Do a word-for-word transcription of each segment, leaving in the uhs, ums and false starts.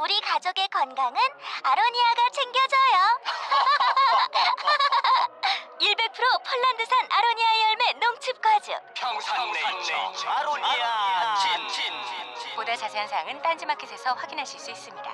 우리 가족의 건강은 아로니아가 챙겨줘요. 백 퍼센트 폴란드산 아로니아 열매 농축과즙 평산네이처 아로니아 진. 보다 자세한 사항은 단지마켓에서 확인하실 수 있습니다.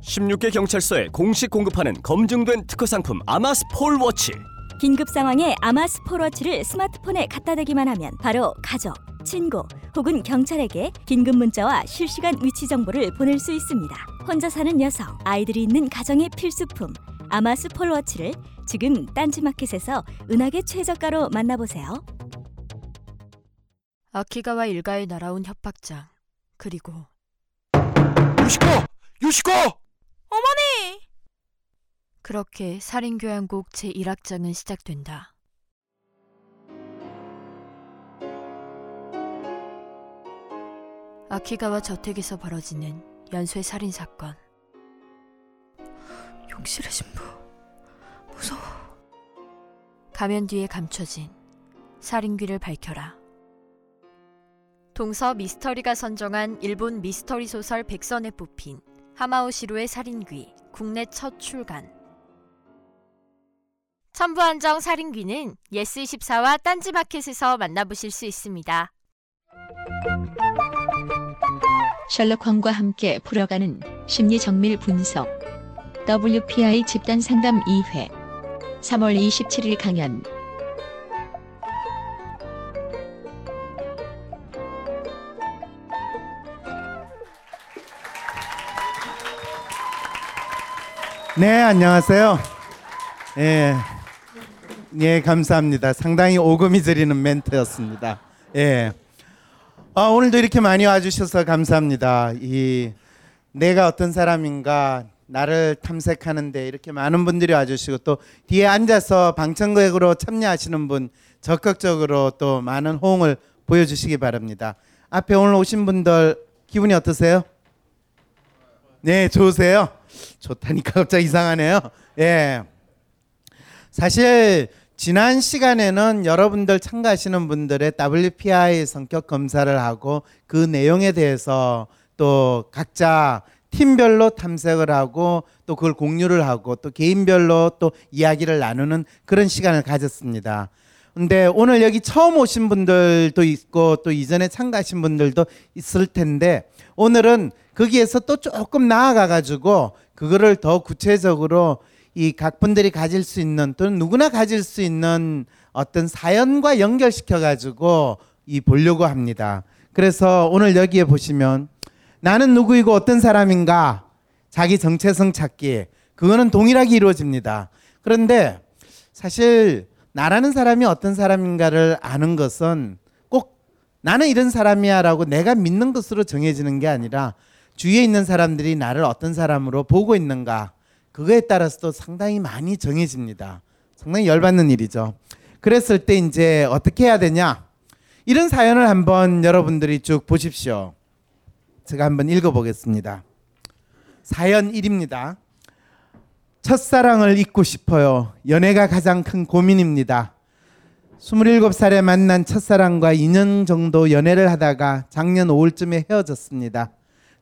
십육 개 경찰서에 공식 공급하는 검증된 특허 상품 아마스폴 워치. 긴급 상황에 아마스폴 워치를 스마트폰에 갖다 대기만 하면 바로 가족, 친구 혹은 경찰에게 긴급 문자와 실시간 위치 정보를 보낼 수 있습니다. 혼자 사는 여성, 아이들이 있는 가정의 필수품 아마스폴 워치를 지금 딴지마켓에서 은하계 최저가로 만나보세요. 아키가와 일가에 날아온 협박장, 그리고 유시코! 유시코! 어머니! 그렇게 살인교향곡 제일 악장은 시작된다. 아키가와 저택에서 벌어지는 연쇄 살인 사건. 용실의 신부, 무서워. 가면 뒤에 감춰진 살인귀를 밝혀라. 동서 미스터리가 선정한 일본 미스터리 소설 백선에 뽑힌 하마오시로의 살인귀 국내 첫 출간. 천부한정 살인귀는 예스이십사와 딴지마켓에서 만나보실 수 있습니다. 셜록 황과 함께 풀어가는 심리정밀 분석 더블유피아이 집단상담 이 회 삼월 이십칠일 강연. 네, 안녕하세요. 예, 예, 감사합니다. 상당히 오금이 저리는 멘트였습니다. 예. 아, 오늘도 이렇게 많이 와주셔서 감사합니다. 이 내가 어떤 사람인가 나를 탐색하는데 이렇게 많은 분들이 와주시고, 또 뒤에 앉아서 방청객으로 참여하시는 분 적극적으로 또 많은 호응을 보여주시기 바랍니다. 앞에 오늘 오신 분들 기분이 어떠세요? 네, 좋으세요? 좋다니까 갑자기 이상하네요. 예. 사실 지난 시간에는 여러분들 참가하시는 분들의 더블유피아이 성격 검사를 하고 그 내용에 대해서 또 각자 팀별로 탐색을 하고 또 그걸 공유를 하고 또 개인별로 또 이야기를 나누는 그런 시간을 가졌습니다. 근데 오늘 여기 처음 오신 분들도 있고 또 이전에 참가하신 분들도 있을 텐데, 오늘은 거기에서 또 조금 나아가 가지고 그거를 더 구체적으로 이 각 분들이 가질 수 있는, 또는 누구나 가질 수 있는 어떤 사연과 연결시켜 가지고 이 보려고 합니다. 그래서 오늘 여기에 보시면 나는 누구이고 어떤 사람인가, 자기 정체성 찾기, 그거는 동일하게 이루어집니다. 그런데 사실 나라는 사람이 어떤 사람인가를 아는 것은 꼭 나는 이런 사람이야 라고 내가 믿는 것으로 정해지는 게 아니라, 주위에 있는 사람들이 나를 어떤 사람으로 보고 있는가, 그거에 따라서도 상당히 많이 정해집니다. 상당히 열받는 일이죠. 그랬을 때 이제 어떻게 해야 되냐? 이런 사연을 한번 여러분들이 쭉 보십시오. 제가 한번 읽어보겠습니다. 사연 일입니다. 첫사랑을 잊고 싶어요. 연애가 가장 큰 고민입니다. 스물일곱 살에 만난 첫사랑과 이 년 정도 연애를 하다가 작년 오월쯤에 헤어졌습니다.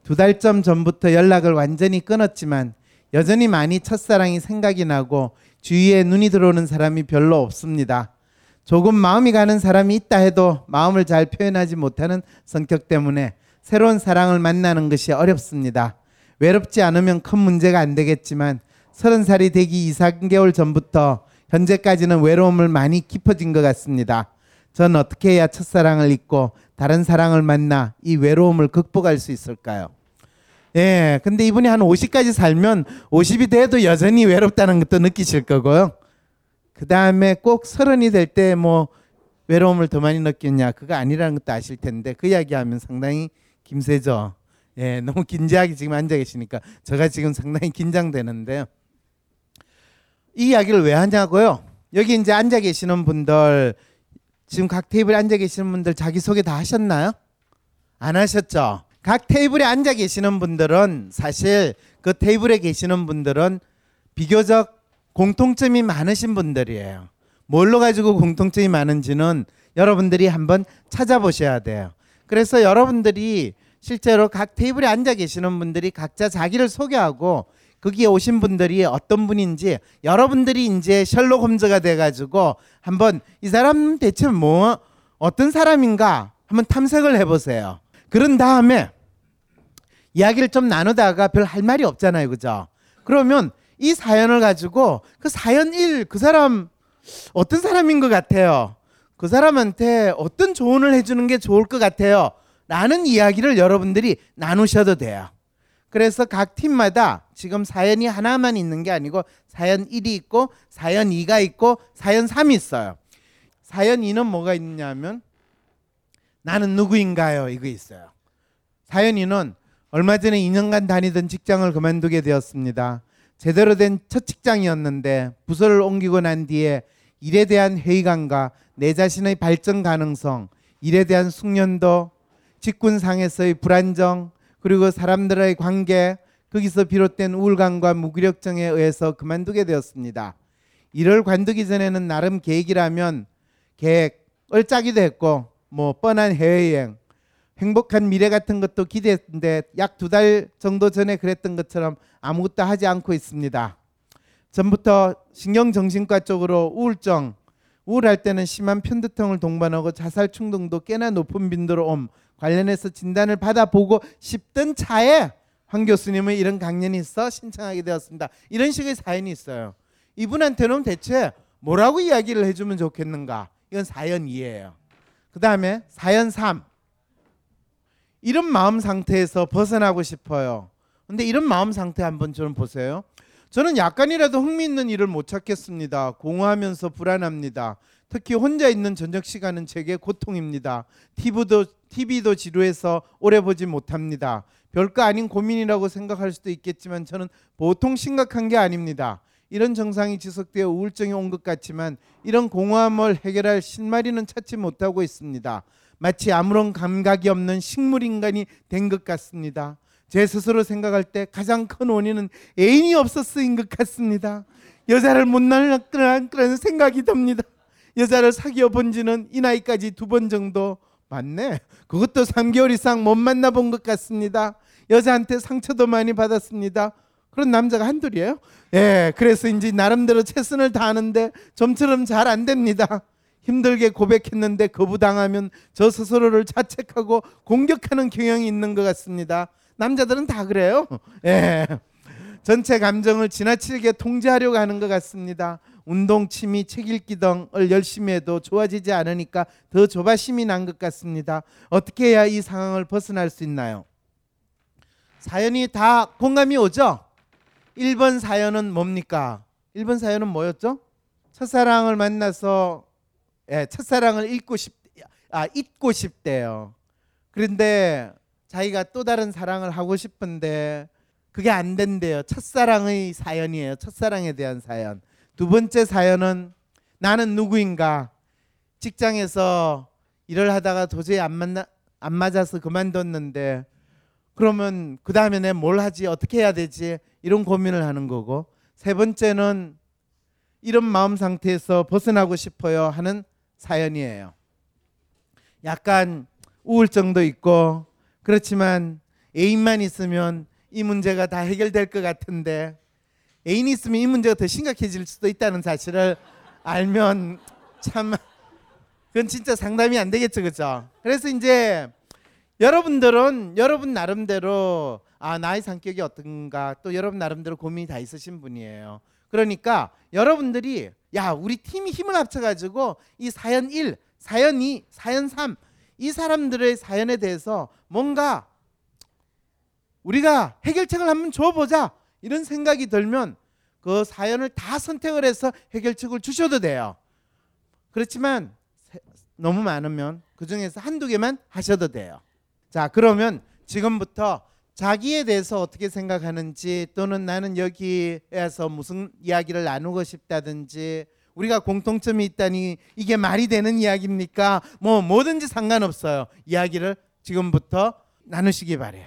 두 달쯤 전부터 연락을 완전히 끊었지만 여전히 많이 첫사랑이 생각이 나고 주위에 눈이 들어오는 사람이 별로 없습니다. 조금 마음이 가는 사람이 있다 해도 마음을 잘 표현하지 못하는 성격 때문에 새로운 사랑을 만나는 것이 어렵습니다. 외롭지 않으면 큰 문제가 안 되겠지만 서른 살이 되기 이, 삼 개월 전부터 현재까지는 외로움을 많이 깊어진 것 같습니다. 전 어떻게 해야 첫사랑을 잊고 다른 사랑을 만나 이 외로움을 극복할 수 있을까요? 예, 근데 이분이 한 오십까지 살면 오십이 돼도 여전히 외롭다는 것도 느끼실 거고요. 그 다음에 꼭 서른이 될 때 뭐 외로움을 더 많이 느꼈냐 그거 아니라는 것도 아실 텐데 그 이야기하면 상당히 김새죠. 예, 너무 긴지하게 지금 앉아 계시니까 제가 지금 상당히 긴장되는데요. 이 이야기를 왜 하냐고요? 여기 이제 앉아 계시는 분들 지금 각 테이블에 앉아 계시는 분들 자기소개 다 하셨나요? 안 하셨죠? 각 테이블에 앉아 계시는 분들은 사실 그 테이블에 계시는 분들은 비교적 공통점이 많으신 분들이에요. 뭘로 가지고 공통점이 많은지는 여러분들이 한번 찾아보셔야 돼요. 그래서 여러분들이 실제로 각 테이블에 앉아 계시는 분들이 각자 자기를 소개하고 거기에 오신 분들이 어떤 분인지 여러분들이 이제 셜록 홈즈가 돼가지고 한번 이 사람 대체 뭐 어떤 사람인가 한번 탐색을 해보세요. 그런 다음에 이야기를 좀 나누다가 별 할 말이 없잖아요. 그죠? 그러면 이 사연을 가지고 그 사연 일 그 사람 어떤 사람인 것 같아요? 그 사람한테 어떤 조언을 해주는 게 좋을 것 같아요? 라는 이야기를 여러분들이 나누셔도 돼요. 그래서 각 팀마다 지금 사연이 하나만 있는 게 아니고 사연 일이 있고 사연 이가 있고 사연 삼이 있어요. 사연 이는 뭐가 있냐면 나는 누구인가요? 이거 있어요. 사연 이는 얼마 전에 이 년간 다니던 직장을 그만두게 되었습니다. 제대로 된 첫 직장이었는데 부서를 옮기고 난 뒤에 일에 대한 회의감과 내 자신의 발전 가능성, 일에 대한 숙련도, 직군상에서의 불안정, 그리고 사람들의 관계, 거기서 비롯된 우울감과 무기력증에 의해서 그만두게 되었습니다. 일을 관두기 전에는 나름 계획이라면 계획을 짜기도 했고 뭐 뻔한 해외여행, 행복한 미래 같은 것도 기대했는데 약 두 달 정도 전에 그랬던 것처럼 아무것도 하지 않고 있습니다. 전부터 신경정신과 쪽으로 우울증, 우울할 때는 심한 편두통을 동반하고 자살 충동도 꽤나 높은 빈도로 옴 관련해서 진단을 받아보고 싶던 차에 황 교수님의 이런 강연이 있어 신청하게 되었습니다. 이런 식의 사연이 있어요. 이분한테는 대체 뭐라고 이야기를 해주면 좋겠는가? 이건 사연 이예요. 그 다음에 사연 삼. 이런 마음 상태에서 벗어나고 싶어요. 근데 이런 마음 상태 한번 저는 보세요. 저는 약간이라도 흥미있는 일을 못 찾겠습니다. 공허하면서 불안합니다. 특히 혼자 있는 저녁 시간은 제게 고통입니다. 티비도, 티비도 지루해서 오래 보지 못합니다. 별거 아닌 고민이라고 생각할 수도 있겠지만 저는 보통 심각한 게 아닙니다. 이런 증상이 지속되어 우울증이 온 것 같지만 이런 공허함을 해결할 실마리는 찾지 못하고 있습니다. 마치 아무런 감각이 없는 식물인간이 된 것 같습니다. 제 스스로 생각할 때 가장 큰 원인은 애인이 없었어인 것 같습니다. 여자를 못 만났구나 그런 생각이 듭니다. 여자를 사귀어 본 지는 이 나이까지 두 번 정도 맞네. 그것도 삼 개월 이상 못 만나본 것 같습니다. 여자한테 상처도 많이 받았습니다. 그런 남자가 한둘이에요. 예, 그래서 인지 나름대로 최선을 다하는데 좀처럼 잘 안 됩니다. 힘들게 고백했는데 거부당하면 저 스스로를 자책하고 공격하는 경향이 있는 것 같습니다. 남자들은 다 그래요. 예. 전체 감정을 지나치게 통제하려고 하는 것 같습니다. 운동, 취미, 책 읽기 등을 열심히 해도 좋아지지 않으니까 더 조바심이 난 것 같습니다. 어떻게 해야 이 상황을 벗어날 수 있나요? 사연이 다 공감이 오죠? 일 번 사연은 뭡니까? 일 번 사연은 뭐였죠? 첫사랑을 만나서 예, 첫사랑을 잊고 싶, 아, 잊고 싶대요. 그런데 자기가 또 다른 사랑을 하고 싶은데 그게 안 된대요. 첫사랑의 사연이에요. 첫사랑에 대한 사연. 두 번째 사연은 나는 누구인가? 직장에서 일을 하다가 도저히 안, 만나, 안 맞아서 그만뒀는데 그러면 그 다음에 내가 뭘 하지? 어떻게 해야 되지? 이런 고민을 하는 거고 세 번째는 이런 마음 상태에서 벗어나고 싶어요 하는 사연이에요. 약간 우울증도 있고 그렇지만 애인만 있으면 이 문제가 다 해결될 것 같은데 애인이 있으면 이 문제가 더 심각해질 수도 있다는 사실을 알면 참 그건 진짜 상담이 안 되겠죠. 그렇죠? 그래서 이제 여러분들은 여러분 나름대로 아 나의 성격이 어떤가 또 여러분 나름대로 고민이 다 있으신 분이에요. 그러니까 여러분들이 야 우리 팀이 힘을 합쳐가지고 이 사연 일, 사연 이, 사연 삼, 이 사람들의 사연에 대해서 뭔가 우리가 해결책을 한번 줘보자 이런 생각이 들면 그 사연을 다 선택을 해서 해결책을 주셔도 돼요. 그렇지만 너무 많으면 그 중에서 한두 개만 하셔도 돼요. 자, 그러면 지금부터 자기에 대해서 어떻게 생각하는지, 또는 나는 여기에서 무슨 이야기를 나누고 싶다든지, 우리가 공통점이 있다니 이게 말이 되는 이야기입니까? 뭐 뭐든지 상관없어요. 이야기를 지금부터 나누시기 바래요.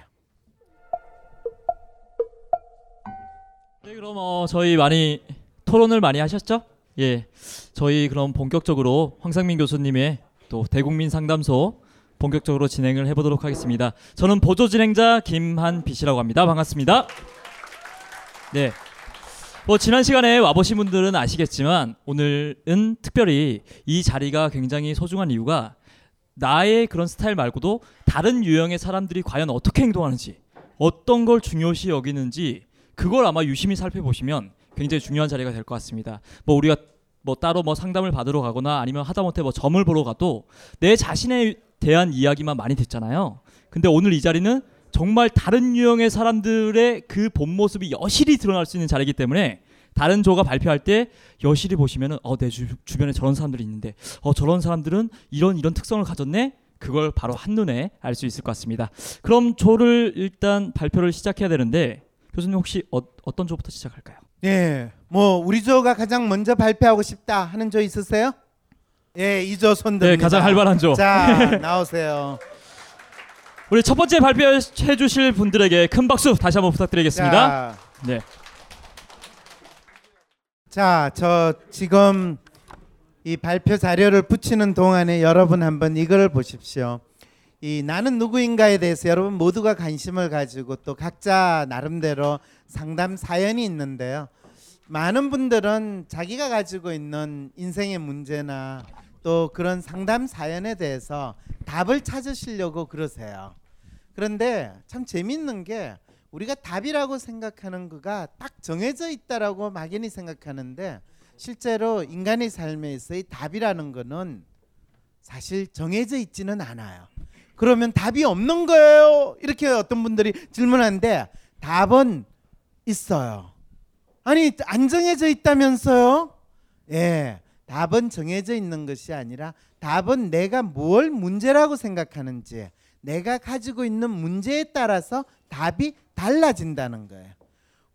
네, 그럼 어, 저희 많이 토론을 많이 하셨죠? 예, 저희 그럼 본격적으로 황상민 교수님의 또 대국민 상담소 본격적으로 진행을 해보도록 하겠습니다. 저는 보조 진행자 김한비 씨라고 합니다. 반갑습니다. 네, 뭐 지난 시간에 와보신 분들은 아시겠지만 오늘은 특별히 이 자리가 굉장히 소중한 이유가 나의 그런 스타일 말고도 다른 유형의 사람들이 과연 어떻게 행동하는지, 어떤 걸 중요시 여기는지, 그걸 아마 유심히 살펴보시면 굉장히 중요한 자리가 될 것 같습니다. 뭐 우리가 뭐 따로 뭐 상담을 받으러 가거나 아니면 하다못해 뭐 점을 보러 가도 내 자신에 대한 이야기만 많이 듣잖아요. 근데 오늘 이 자리는 정말 다른 유형의 사람들의 그 본 모습이 여실히 드러날 수 있는 자리이기 때문에 다른 조가 발표할 때 여실히 보시면은 어, 내 주, 주변에 저런 사람들이 있는데 어, 저런 사람들은 이런 이런 특성을 가졌네? 그걸 바로 한눈에 알 수 있을 것 같습니다. 그럼 조를 일단 발표를 시작해야 되는데 교수님 혹시 어, 어떤 조부터 시작할까요? 예, 뭐 우리 조가 가장 먼저 발표하고 싶다 하는 조 있으세요? 예, 이 조 손듭니다. 네, 가장 활발한 조. 자, 나오세요. 우리 첫 번째 발표해 주실 분들에게 큰 박수 다시 한번 부탁드리겠습니다. 자, 네. 자, 저 지금 이 발표 자료를 붙이는 동안에 여러분 한번 이거를 보십시오. 이 나는 누구인가에 대해서 여러분 모두가 관심을 가지고 또 각자 나름대로 상담 사연이 있는데요. 많은 분들은 자기가 가지고 있는 인생의 문제나 또 그런 상담 사연에 대해서 답을 찾으시려고 그러세요. 그런데 참 재미있는 게 우리가 답이라고 생각하는 거가 딱 정해져 있다라고 막연히 생각하는데 실제로 인간의 삶에 있어의 답이라는 거는 사실 정해져 있지는 않아요. 그러면 답이 없는 거예요? 이렇게 어떤 분들이 질문하는데 답은 있어요. 아니, 안 정해져 있다면서요? 예, 답은 정해져 있는 것이 아니라 답은 내가 뭘 문제라고 생각하는지, 내가 가지고 있는 문제에 따라서 답이 달라진다는 거예요.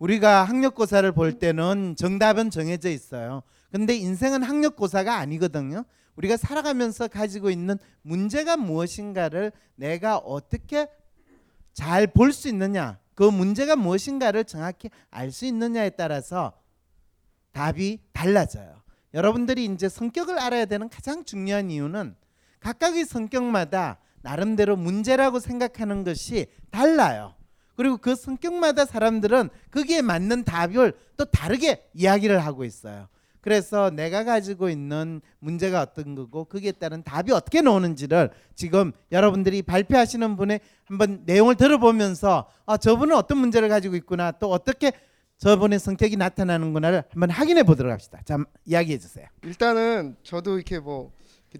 우리가 학력고사를 볼 때는 정답은 정해져 있어요. 근데 인생은 학력고사가 아니거든요. 우리가 살아가면서 가지고 있는 문제가 무엇인가를 내가 어떻게 잘 볼 수 있느냐, 그 문제가 무엇인가를 정확히 알 수 있느냐에 따라서 답이 달라져요. 여러분들이 이제 성격을 알아야 되는 가장 중요한 이유는 각각의 성격마다 나름대로 문제라고 생각하는 것이 달라요. 그리고 그 성격마다 사람들은 거기에 맞는 답을 또 다르게 이야기를 하고 있어요. 그래서 내가 가지고 있는 문제가 어떤 거고 거기에 따른 답이 어떻게 나오는지를 지금 여러분들이 발표하시는 분의 한번 내용을 들어보면서 아, 저분은 어떤 문제를 가지고 있구나, 또 어떻게 저분의 성격이 나타나는구나를 한번 확인해 보도록 합시다. 자, 이야기해 주세요. 일단은 저도 이렇게 뭐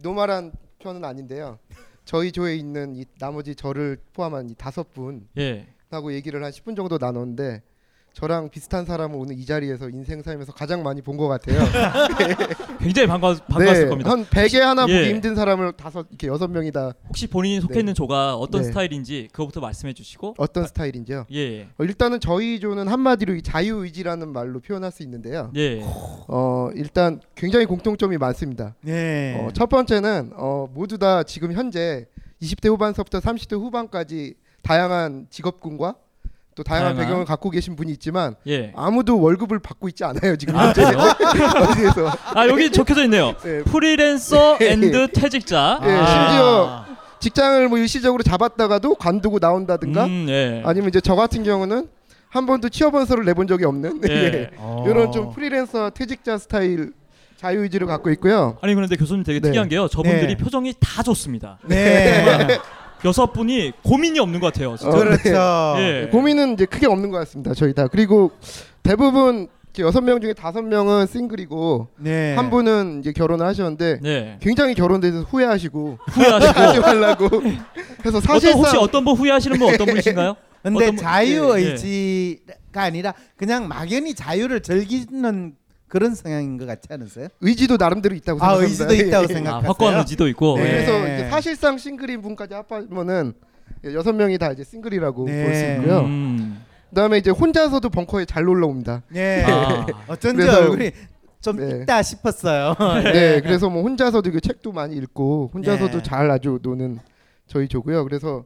노멀한 편은 아닌데요. 저희 조에 있는 이 나머지 저를 포함한 이 다섯 분하고 예. 얘기를 한 십 분 정도 나눴는데 저랑 비슷한 사람은 오늘 이 자리에서 인생 삶에서 가장 많이 본 것 같아요. 굉장히 반가, 반가웠을 네, 겁니다. 한 백에 하나 보기 예. 힘든 사람을 다섯, 이렇게 여섯 명이다. 혹시 본인이 속해 네. 있는 조가 어떤 네. 스타일인지 그거부터 말씀해 주시고. 어떤 아, 스타일인지요? 예. 어, 일단은 저희 조는 한마디로 이 자유의지라는 말로 표현할 수 있는데요. 예. 어, 일단 굉장히 공통점이 많습니다. 예. 어, 첫 번째는 어, 모두 다 지금 현재 이십 대 후반서부터 삼십 대 후반까지 다양한 직업군과 또 다양한, 다양한 배경을 갖고 계신 분이 있지만 예. 아무도 월급을 받고 있지 않아요 지금. 아, 어디에서? 아, 여기 적혀져 있네요. 네. 프리랜서 앤드 퇴직자. 네. 아. 심지어 직장을 뭐 일시적으로 잡았다가도 관두고 나온다든가 음, 예. 아니면 이제 저 같은 경우는 한 번도 취업원서를 내본 적이 없는 예. 예. 어. 이런 좀 프리랜서 퇴직자 스타일. 자유의지를 갖고 있고요. 아니, 그런데 교수님 되게 네. 특이한 게요. 저분들이 네. 표정이 다 좋습니다. 네. 여섯 분이 고민이 없는 것 같아요. 진짜. 어, 그렇죠. 예. 고민은 이제 크게 없는 것 같습니다. 저희 다. 그리고 대부분 여섯 명 중에 다섯 명은 싱글이고 네. 한 분은 이제 결혼을 하셨는데 네. 굉장히 결혼에 대해서 후회하시고 후회하시고 하지 말라고. 그래서 사실상 어떤, 혹시 어떤 분 후회하시는 분 어떤 분이신가요? 근데 어떤 자유의지가 예, 예. 아니라 그냥 막연히 자유를 즐기는 그런 성향인 것 같지 않으세요? 의지도 나름대로 있다고 생각합니다. 아, 의지도 있다고 생각하세요? 아, 확고한 의지도 있고. 네. 네. 그래서 이제 사실상 싱글인 분까지 합하면은 여섯 명이 다 이제 싱글이라고 네. 볼 수 있고요. 음. 그다음에 이제 혼자서도 벙커에 잘 놀러 옵니다. 네. 아. 어쩐지 얼굴이 좀 네. 있다 싶었어요. 네. 네. 그래서 뭐 혼자서도 그 책도 많이 읽고 혼자서도 네. 잘 아주 노는 저희 조고요. 그래서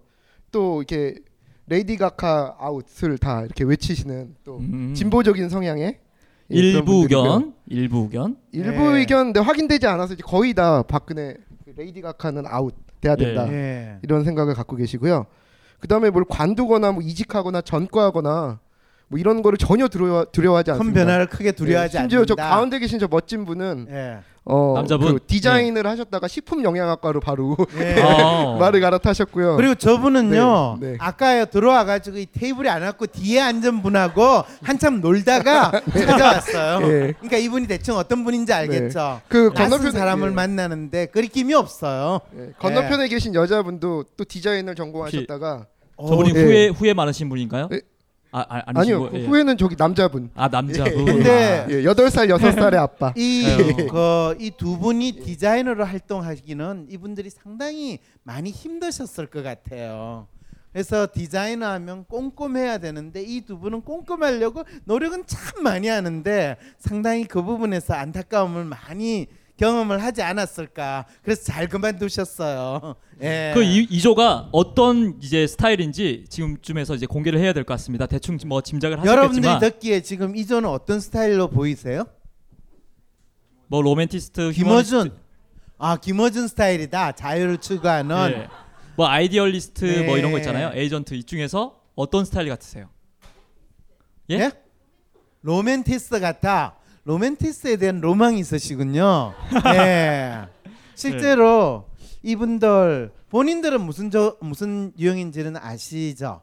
또 이렇게 레이디 가카 아웃을 다 이렇게 외치시는 또 음. 진보적인 성향의 일부 의견, 일부 의견, 일부 예. 의견인데 확인되지 않아서 이제 거의 다 박근혜 레이디 가카는 아웃 돼야 된다 예. 이런 생각을 갖고 계시고요. 그 다음에 뭘 관두거나 뭐 이직하거나 전과하거나 뭐 이런 거를 전혀 두려워, 두려워하지 않습니다. 큰 변화를 크게 두려워하지 예. 않는다. 심지어 저 가운데 계신 저 멋진 분은 예. 어, 남자분 그 디자인을 예. 하셨다가 식품 영양학과로 바로 예. 말을 갈아타셨고요. 그리고 저분은요 네. 네. 아까 들어와가지고 이 테이블에 안 왔고 뒤에 앉은 분하고 한참 놀다가 네. 찾아왔어요. 네. 그러니까 이분이 대충 어떤 분인지 알겠죠. 네. 그 건너편 사람을 예. 만나는데 그리낌이 없어요. 네. 건너편에 네. 계신 여자분도 또 디자인을 전공하셨다가 오, 저분이 네. 후회 후회 많으신 분이신가요? 네. 아, 아, 아니요. 그 예. 후에는 저기 남자분. 아, 남자분. 예. 근데 예, 여덟 살, 여섯 살의 아빠. 이 그 이 두 분이 디자이너로 활동하기는 이분들이 상당히 많이 힘드셨을 것 같아요. 그래서 디자이너 하면 꼼꼼해야 되는데 이 두 분은 꼼꼼하려고 노력은 참 많이 하는데 상당히 그 부분에서 안타까움을 많이 경험을 하지 않았을까. 그래서 잘 그만두셨어요. 예. 그 이조가 어떤 이제 스타일인지 지금쯤에서 이제 공개를 해야 될 것 같습니다. 대충 뭐 짐작을 하셨겠지만 여러분들이 듣기에 지금 이조는 어떤 스타일로 보이세요? 뭐 로맨티스트, 김어준, 휴머니스트. 아 김어준 스타일이다. 자유를 추구하는. 예. 뭐 아이디얼리스트 예. 뭐 이런 거 있잖아요. 에이전트 이 중에서 어떤 스타일 같으세요? 예? 예? 로맨티스트 같아. 로맨티스에 대한 로망이 있으시군요. 네. 실제로 네. 이분들 본인들은 무슨 저, 무슨 유형인지는 아시죠?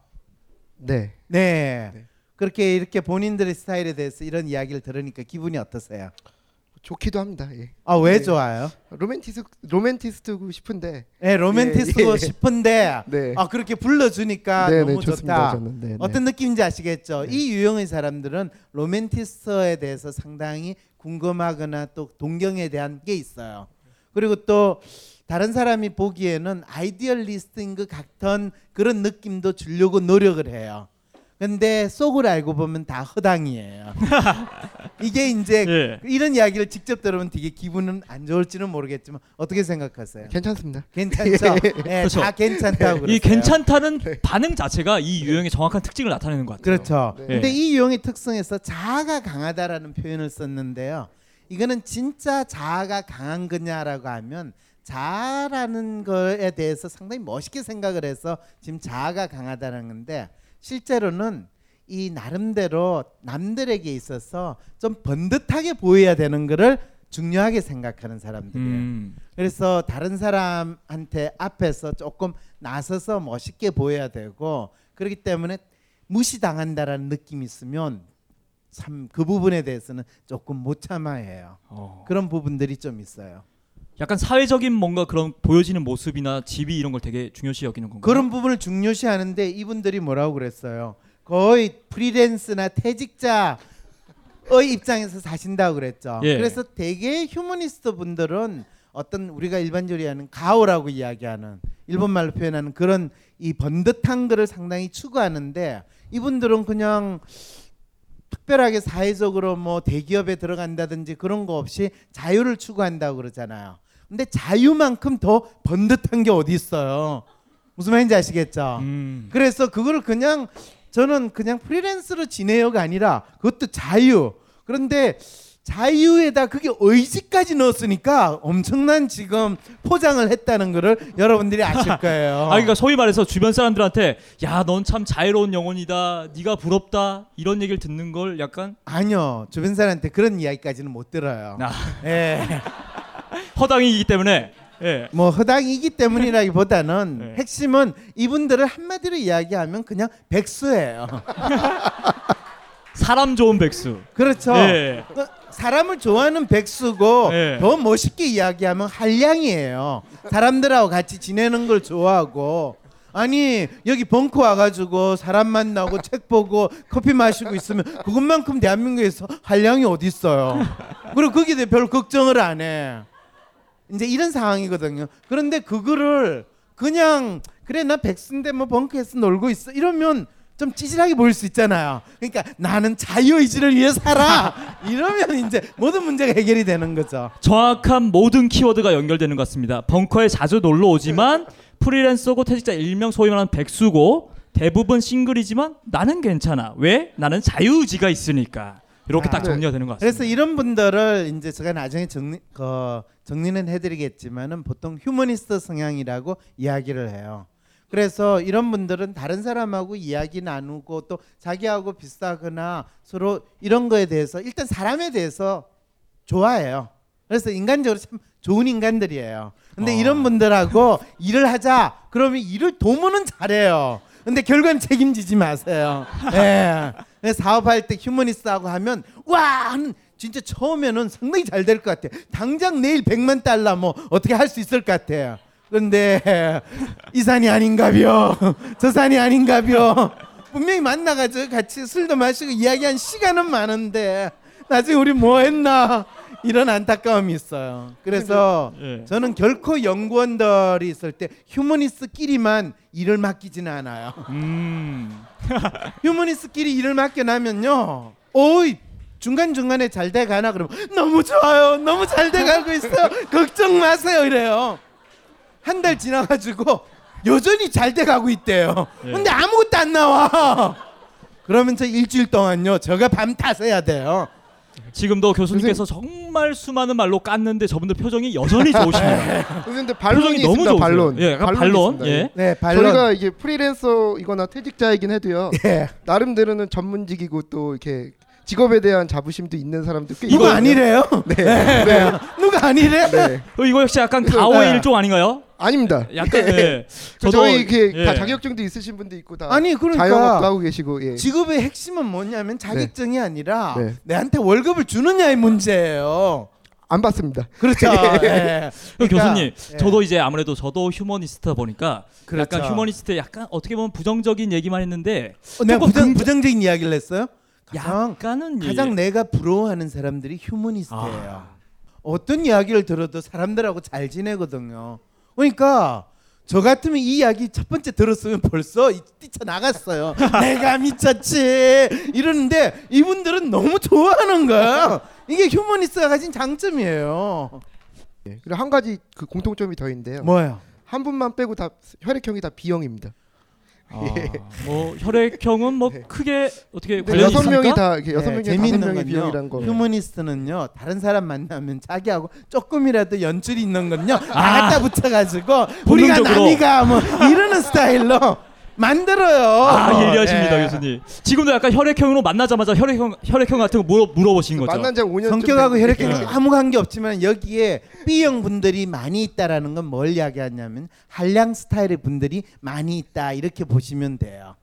네. 네. 네. 그렇게 이렇게 본인들의 스타일에 대해서 이런 이야기를 들으니까 기분이 어떠세요? 좋기도 합니다. 예. 아, 왜 예. 좋아요? 로맨티스 로맨티스트고 싶은데. 네, 로맨티스트고 예, 예. 싶은데. 네. 아, 그렇게 불러 주니까 네, 너무 네, 좋습니다, 좋다. 저는. 네, 어떤 네. 느낌인지 아시겠죠? 네. 이 유형의 사람들은 로맨티스트에 대해서 상당히 궁금하거나 또 동경에 대한 게 있어요. 그리고 또 다른 사람이 보기에는 아이디얼리스트인 것 같은 그런 느낌도 주려고 노력을 해요. 근데 속을 알고 보면 다 허당이에요. 이게 이제 예. 이런 이야기를 직접 들으면 되게 기분은 안 좋을지는 모르겠지만 어떻게 생각하세요? 괜찮습니다. 괜찮죠? 예. 네, 그렇죠. 다 괜찮다고 그러세요. 이 괜찮다는 네. 반응 자체가 이 유형의 정확한 특징을 나타내는 것 같아요. 그렇죠. 네. 근데 이 유형의 특성에서 자아가 강하다라는 표현을 썼는데요. 이거는 진짜 자아가 강한 거냐라고 하면 자아라는 거에 대해서 상당히 멋있게 생각을 해서 지금 자아가 강하다는 건데 실제로는 이 나름대로 남들에게 있어서 좀 번듯하게 보여야 되는 거를 중요하게 생각하는 사람들이에요. 음. 그래서 다른 사람한테 앞에서 조금 나서서 멋있게 보여야 되고 그렇기 때문에 무시당한다라는 느낌이 있으면 참 그 부분에 대해서는 조금 못 참아해요. 어. 그런 부분들이 좀 있어요. 약간 사회적인 뭔가 그런 보여지는 모습이나 집이 이런 걸 되게 중요시 여기는 건가요? 그런 부분을 중요시 하는데 이분들이 뭐라고 그랬어요? 거의 프리랜서나 퇴직자의 입장에서 사신다고 그랬죠. 예. 그래서 되게 휴머니스트 분들은 어떤 우리가 일반적으로 하는 가오라고 이야기하는 일본말로 표현하는 그런 이 번듯한 거를 상당히 추구하는데 이분들은 그냥 특별하게 사회적으로 뭐 대기업에 들어간다든지 그런 거 없이 자유를 추구한다고 그러잖아요. 근데 자유만큼 더 번듯한 게 어디 있어요. 무슨 말인지 아시겠죠? 음. 그래서 그걸 그냥 저는 그냥 프리랜서로 지내요가 아니라 그것도 자유. 그런데 자유에다 그게 의지까지 넣었으니까 엄청난 지금 포장을 했다는 거를 여러분들이 아실 거예요. 아 그러니까 소위 말해서 주변 사람들한테 야 넌 참 자유로운 영혼이다. 네가 부럽다. 이런 얘기를 듣는 걸 약간 아니요. 주변 사람한테 그런 이야기까지는 못 들어요. 아. 예. 허당이기 때문에 예. 뭐 허당이기 때문이라기보다는 예. 핵심은 이분들을 한마디로 이야기하면 그냥 백수예요. 사람 좋은 백수. 그렇죠. 예. 사람을 좋아하는 백수고 예. 더 멋있게 이야기하면 한량이에요. 사람들하고 같이 지내는 걸 좋아하고. 아니 여기 벙커 와가지고 사람 만나고 책 보고 커피 마시고 있으면 그것만큼 대한민국에서 한량이 어디 있어요. 그리고 거기에 대해 별 걱정을 안 해. 이제 이런 상황이거든요. 그런데 그거를 그냥 그래 나 백수인데 뭐 벙커에서 놀고 있어 이러면 좀 찌질하게 보일 수 있잖아요. 그러니까 나는 자유의지를 위해 살아 이러면 이제 모든 문제가 해결이 되는 거죠. 정확한 모든 키워드가 연결되는 것 같습니다. 벙커에 자주 놀러 오지만 프리랜서고 퇴직자 일명 소위 말하는 백수고 대부분 싱글이지만 나는 괜찮아. 왜? 나는 자유의지가 있으니까. 이렇게 아, 딱 정리가 되는 것 같습니다. 그래서 이런 분들을 이제 제가 나중에 정리, 어, 정리는 해드리겠지만은 보통 휴머니스트 성향이라고 이야기를 해요. 그래서 이런 분들은 다른 사람하고 이야기 나누고 또 자기하고 비슷하거나 서로 이런 거에 대해서 일단 사람에 대해서 좋아해요. 그래서 인간적으로 참 좋은 인간들이에요. 근데 어. 이런 분들하고 일을 하자 그러면 일을 도모는 잘해요. 근데 결과는 책임지지 마세요. 예. 사업할 때 휴머니스트하고 하면 와 진짜 처음에는 상당히 잘 될 것 같아요. 당장 내일 백만 달러 뭐 어떻게 할 수 있을 것 같아요. 근데 이 산이 아닌가벼 저 산이 아닌가벼 분명히 만나가지고 같이 술도 마시고 이야기한 시간은 많은데 나중에 우리 뭐 했나 이런 안타까움이 있어요. 그래서 예. 저는 결코 연구원들이 있을 때 휴머니스트끼리만 일을 맡기지는 않아요. 음. 휴머니스트끼리 일을 맡겨나면요 오이 중간중간에 잘 돼가나 그러면 너무 좋아요 너무 잘 돼가고 있어요 걱정 마세요 이래요. 한 달 지나가지고 여전히 잘 돼가고 있대요. 예. 근데 아무것도 안 나와. 그러면 저 일주일 동안요 제가 밤 타서야 돼요. 지금도 교수님께서 선생님. 정말 수많은 말로 깠는데 저분들 표정이 여전히 좋으십니다. 근데 반론이 있습니다. 반론. 예, 반론이 반론. 있습니다. 예. 네, 반론. 저희가 이게 프리랜서이거나 퇴직자이긴 해도요. 예. 나름대로는 전문직이고 또 이렇게 직업에 대한 자부심도 있는 사람도 꽤 이거 있거든요. 아니래요? 네. 네. 네. 누가 아니래? 네. 이거 역시 약간 가오의 네. 일종 아닌가요? 아닙니다. 약간 예. 예. 저도 저희 이렇게 예. 다 자격증도 있으신 분도 있고 다 아니 그러니까 자영업도 하고 계시고 예. 직업의 핵심은 뭐냐면 자격증이 네. 아니라 네. 내한테 월급을 주느냐의 문제예요. 안 받습니다. 그렇죠. 예. 그러니까, 교수님, 예. 저도 이제 아무래도 저도 휴머니스트다 보니까 그렇죠. 약간 휴머니스트 약간 어떻게 보면 부정적인 얘기만 했는데 어, 내가 부정, 부정적인 이야기를 했어요? 가장, 약간은 가장 예. 내가 부러워하는 사람들이 휴머니스트예요. 아. 어떤 이야기를 들어도 사람들하고 잘 지내거든요. 그러니까 저 같으면 이 이야기 첫 번째 들었으면 벌써 뛰쳐나갔어요. 내가 미쳤지 이러는데 이분들은 너무 좋아하는 거야. 이게 휴머니스트가 가진 장점이에요. 네, 그리고 한 가지 그 공통점이 더 있는데요. 뭐예요? 한 분만 빼고 다 혈액형이 다 B형입니다. 아, 예. 뭐 혈액형은 뭐 네. 크게 어떻게 관련이 있습니까? 여섯 명이 다 이렇게 여섯 명이 네, 재미있는 건요. 거. 휴머니스트는요 다른 사람 만나면 자기하고 조금이라도 연줄이 있는 건요 다 갖다 아, 붙여가지고 우리가 나니가 뭐 이러는 스타일로 만들어요. 아 예리하십니다 예. 교수님. 지금도 약간 혈액형으로 만나자마자 혈액형 혈액형 같은 거 물어 물어보신 거죠. 만난 지 오 년 성격하고 혈액형이 네. 아무 관계 없지만 여기에 B형 분들이 많이 있다라는 건 뭘 이야기하냐면 한량 스타일의 분들이 많이 있다 이렇게 보시면 돼요.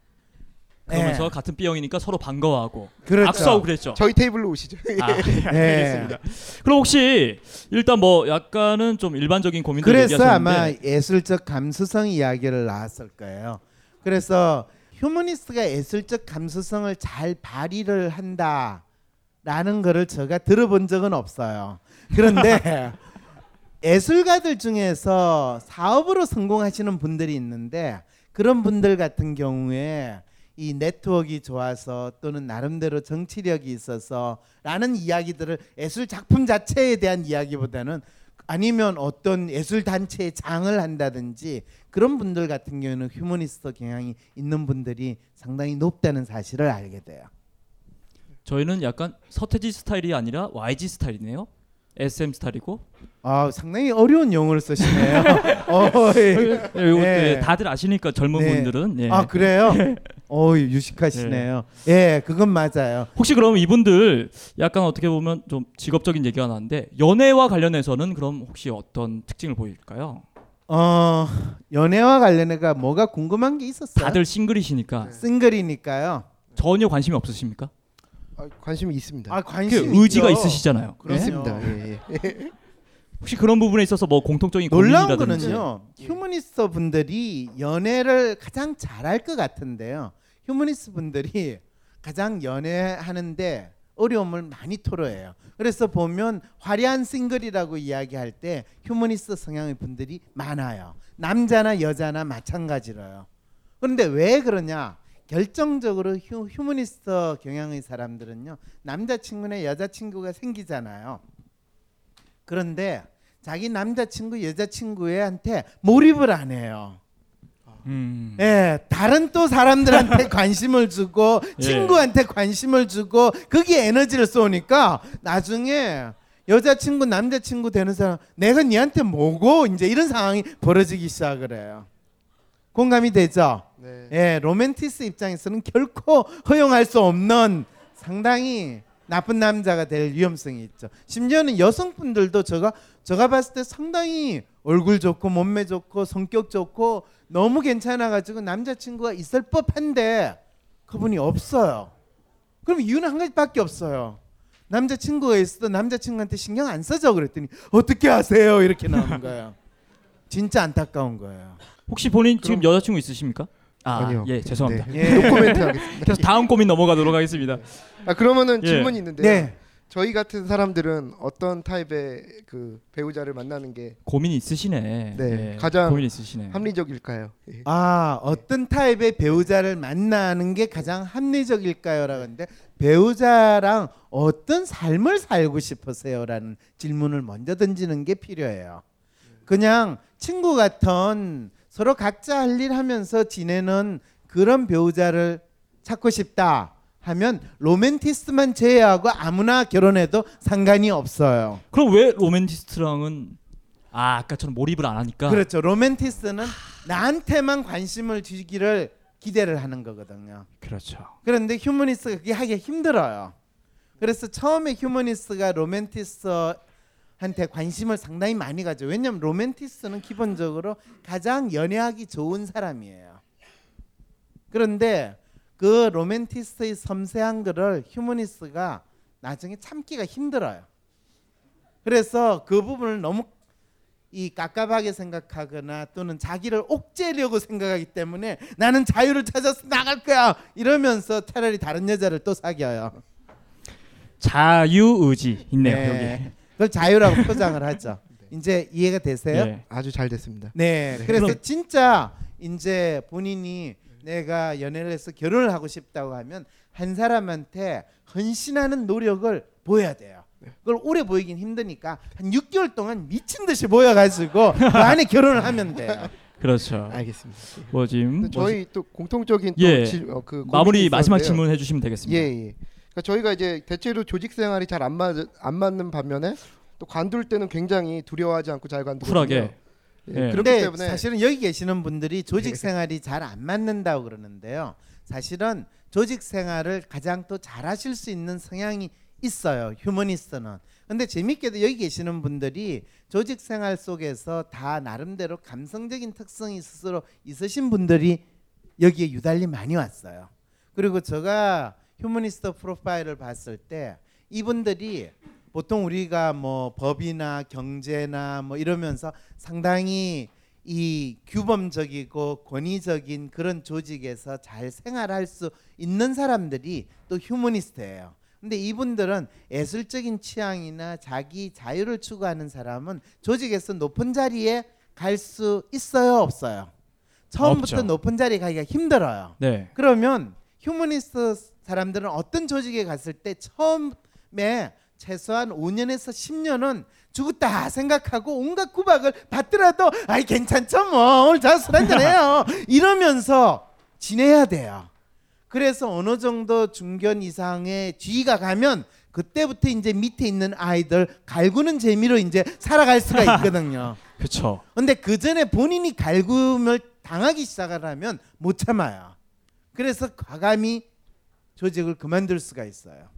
그러면서 예. 같은 B형이니까 서로 반가워하고 그렇죠. 악수하고 그랬죠. 저희 테이블로 오시죠. 아, 네. 알겠습니다. 그럼 혹시 일단 뭐 약간은 좀 일반적인 고민들 얘기하셨는데 그래서 아마 예술적 감수성 이야기를 나왔을 거예요. 그래서 휴머니스트가 예술적 감수성을 잘 발휘를 한다라는 거를 제가 들어본 적은 없어요. 그런데 예술가들 중에서 사업으로 성공하시는 분들이 있는데 그런 분들 같은 경우에 이 네트워크가 좋아서 또는 나름대로 정치력이 있어서 라는 이야기들을 예술 작품 자체에 대한 이야기보다는 아니면 어떤 예술단체의 장을 한다든지 그런 분들 같은 경우는 휴머니스트 경향이 있는 분들이 상당히 높다는 사실을 알게 돼요. 저희는 약간 서태지 스타일이 아니라 와이지 스타일이네요. 에스엠 스타일이고. 아 상당히 어려운 용어를 쓰시네요. 어, 예. 예. 예. 다들 아시니까 젊은 네. 분들은. 예. 아 그래요? 어 유식하시네요. 예. 예, 그건 맞아요. 혹시 그럼 이분들 약간 어떻게 보면 좀 직업적인 얘기가 나는데 연애와 관련해서는 그럼 혹시 어떤 특징을 보일까요? 어 연애와 관련해가 뭐가 궁금한 게 있었어요? 다들 싱글이시니까. 싱글이니까요. 전혀 관심이 없으십니까? 아, 관심이 있습니다. 아, 관심 의지가 있으시잖아요. 그렇습니다. 네? 예. 혹시 그런 부분에 있어서 뭐 공통적인 고민이라든지. 놀라운 거는요. 휴머니스트 분들이 연애를 가장 잘할 것 같은데요. 휴머니스트 분들이 가장 연애하는데 어려움을 많이 토로해요. 그래서 보면 화려한 싱글이라고 이야기할 때 휴머니스트 성향의 분들이 많아요. 남자나 여자나 마찬가지로요. 그런데 왜 그러냐? 결정적으로 휴, 휴머니스트 경향의 사람들은요. 남자친구나 여자친구가 생기잖아요. 그런데 자기 남자친구, 여자친구한테 몰입을 안 해요. 음. 예, 다른 또 사람들한테 관심을 주고 친구한테 예. 관심을 주고 거기에 에너지를 쏘니까 나중에 여자친구, 남자친구 되는 사람 내가 니한테 뭐고 이제 이런 상황이 벌어지기 시작을 해요. 공감이 되죠? 네. 예, 로맨티스 입장에서는 결코 허용할 수 없는 상당히 나쁜 남자가 될 위험성이 있죠. 심지어는 여성분들도 제가 제가 봤을 때 상당히 얼굴 좋고 몸매 좋고 성격 좋고 너무 괜찮아가지고 남자친구가 있을 법한데 그분이 없어요. 그럼 이유는 한 가지밖에 없어요. 남자친구가 있어도 남자친구한테 신경 안 써줘 그랬더니 어떻게 아세요? 이렇게 나오는 거예요. 진짜 안타까운 거예요. 혹시 본인 그럼... 지금 여자친구 있으십니까? 아, 아니요. 예, 죄송합니다. 네. 노코멘트 하겠습니다. 그래서 다음 고민 넘어가도록 하겠습니다. 아, 그러면은 예. 질문이 있는데요. 네. 저희 같은 사람들은 어떤 타입의 그 배우자를 만나는 게 고민이 있으시네. 네. 네. 가장 고민이 있으시네. 합리적일까요? 예. 아, 어떤 타입의 배우자를 만나는 게 가장 합리적일까요라고 하는데 배우자랑 어떤 삶을 살고 싶으세요라는 질문을 먼저 던지는 게 필요해요. 그냥 친구 같은 서로 각자 할 일 하면서 지내는 그런 배우자를 찾고 싶다 하면 로맨티스트만 제외하고 아무나 결혼해도 상관이 없어요. 그럼 왜 로맨티스트랑은 아, 아까처럼 몰입을 안 하니까? 그렇죠. 로맨티스트는 나한테만 관심을 주기를 기대를 하는 거거든요. 그렇죠. 그런데 휴머니스트가 그게 하기 힘들어요. 그래서 처음에 휴머니스트가 로맨티스트 한테 관심을 상당히 많이 가져. 왜냐면 로맨티스트는 기본적으로 가장 연애하기 좋은 사람이에요. 그런데 그 로맨티스트의 섬세한 거를 휴머니스트가 나중에 참기가 힘들어요. 그래서 그 부분을 너무 이 깝깝하게 생각하거나 또는 자기를 옥죄려고 생각하기 때문에 나는 자유를 찾아서 나갈 거야 이러면서 차라리 다른 여자를 또 사귀어요. 자유의지 있네요. 네. 여기. 그걸 자유라고 포장을 하죠. 네. 이제 이해가 되세요? 네. 아주 잘 됐습니다. 네, 네. 그래서 그럼... 진짜 이제 본인이 내가 연애를 해서 결혼을 하고 싶다고 하면 한 사람한테 헌신하는 노력을 보여야 돼요. 그걸 오래 보이긴 힘드니까 한 육 개월 동안 미친 듯이 보여가지고 그 안에 결혼을 하면 돼요. 그렇죠. 알겠습니다. 뭐 지금 저희 또 공통적인 또 예. 질, 어, 그 마무리 마지막 질문 해주시면 되겠습니다. 예. 예. 그러니까 저희가 이제 대체로 조직 생활이 잘 안 맞 안 맞는 반면에 또 관둘 때는 굉장히 두려워하지 않고 잘 관두거든요. 쿨하게. 예. 예. 그런데 사실은 여기 계시는 분들이 조직 생활이 잘 안 맞는다고 그러는데요. 사실은 조직 생활을 가장 또 잘하실 수 있는 성향이 있어요. 휴머니스트는. 근데 재밌게도 여기 계시는 분들이 조직 생활 속에서 다 나름대로 감성적인 특성이 스스로 있으신 분들이 여기에 유달리 많이 왔어요. 그리고 제가 휴머니스트 프로파일을 봤을 때 이분들이 보통 우리가 뭐 법이나 경제나 뭐 이러면서 상당히 이 규범적이고 권위적인 그런 조직에서 잘 생활할 수 있는 사람들이 또 휴머니스트예요. 근데 이분들은 예술적인 취향이나 자기 자유를 추구하는 사람은 조직에서 높은 자리에 갈 수 있어요, 없어요? 처음부터 없죠. 높은 자리에 가기가 힘들어요. 네. 그러면 휴머니스트 사람들은 어떤 조직에 갔을 때 처음에 최소한 오 년에서 십 년은 죽었다 생각하고 온갖 구박을 받더라도 아이 괜찮죠 뭐 오늘 잘 술 한잔해요 이러면서 지내야 돼요. 그래서 어느 정도 중견 이상의 지위가 가면 그때부터 이제 밑에 있는 아이들 갈구는 재미로 이제 살아갈 수가 있거든요. 그렇죠. 근데 그 전에 본인이 갈굼을 당하기 시작을 하면 못 참아요. 그래서 과감히 조직을 그만둘 수가 있어요.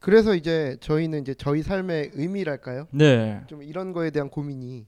그래서 이제 저희는 이제 저희 삶의 의미랄까요? 네. 좀 이런 거에 대한 고민이.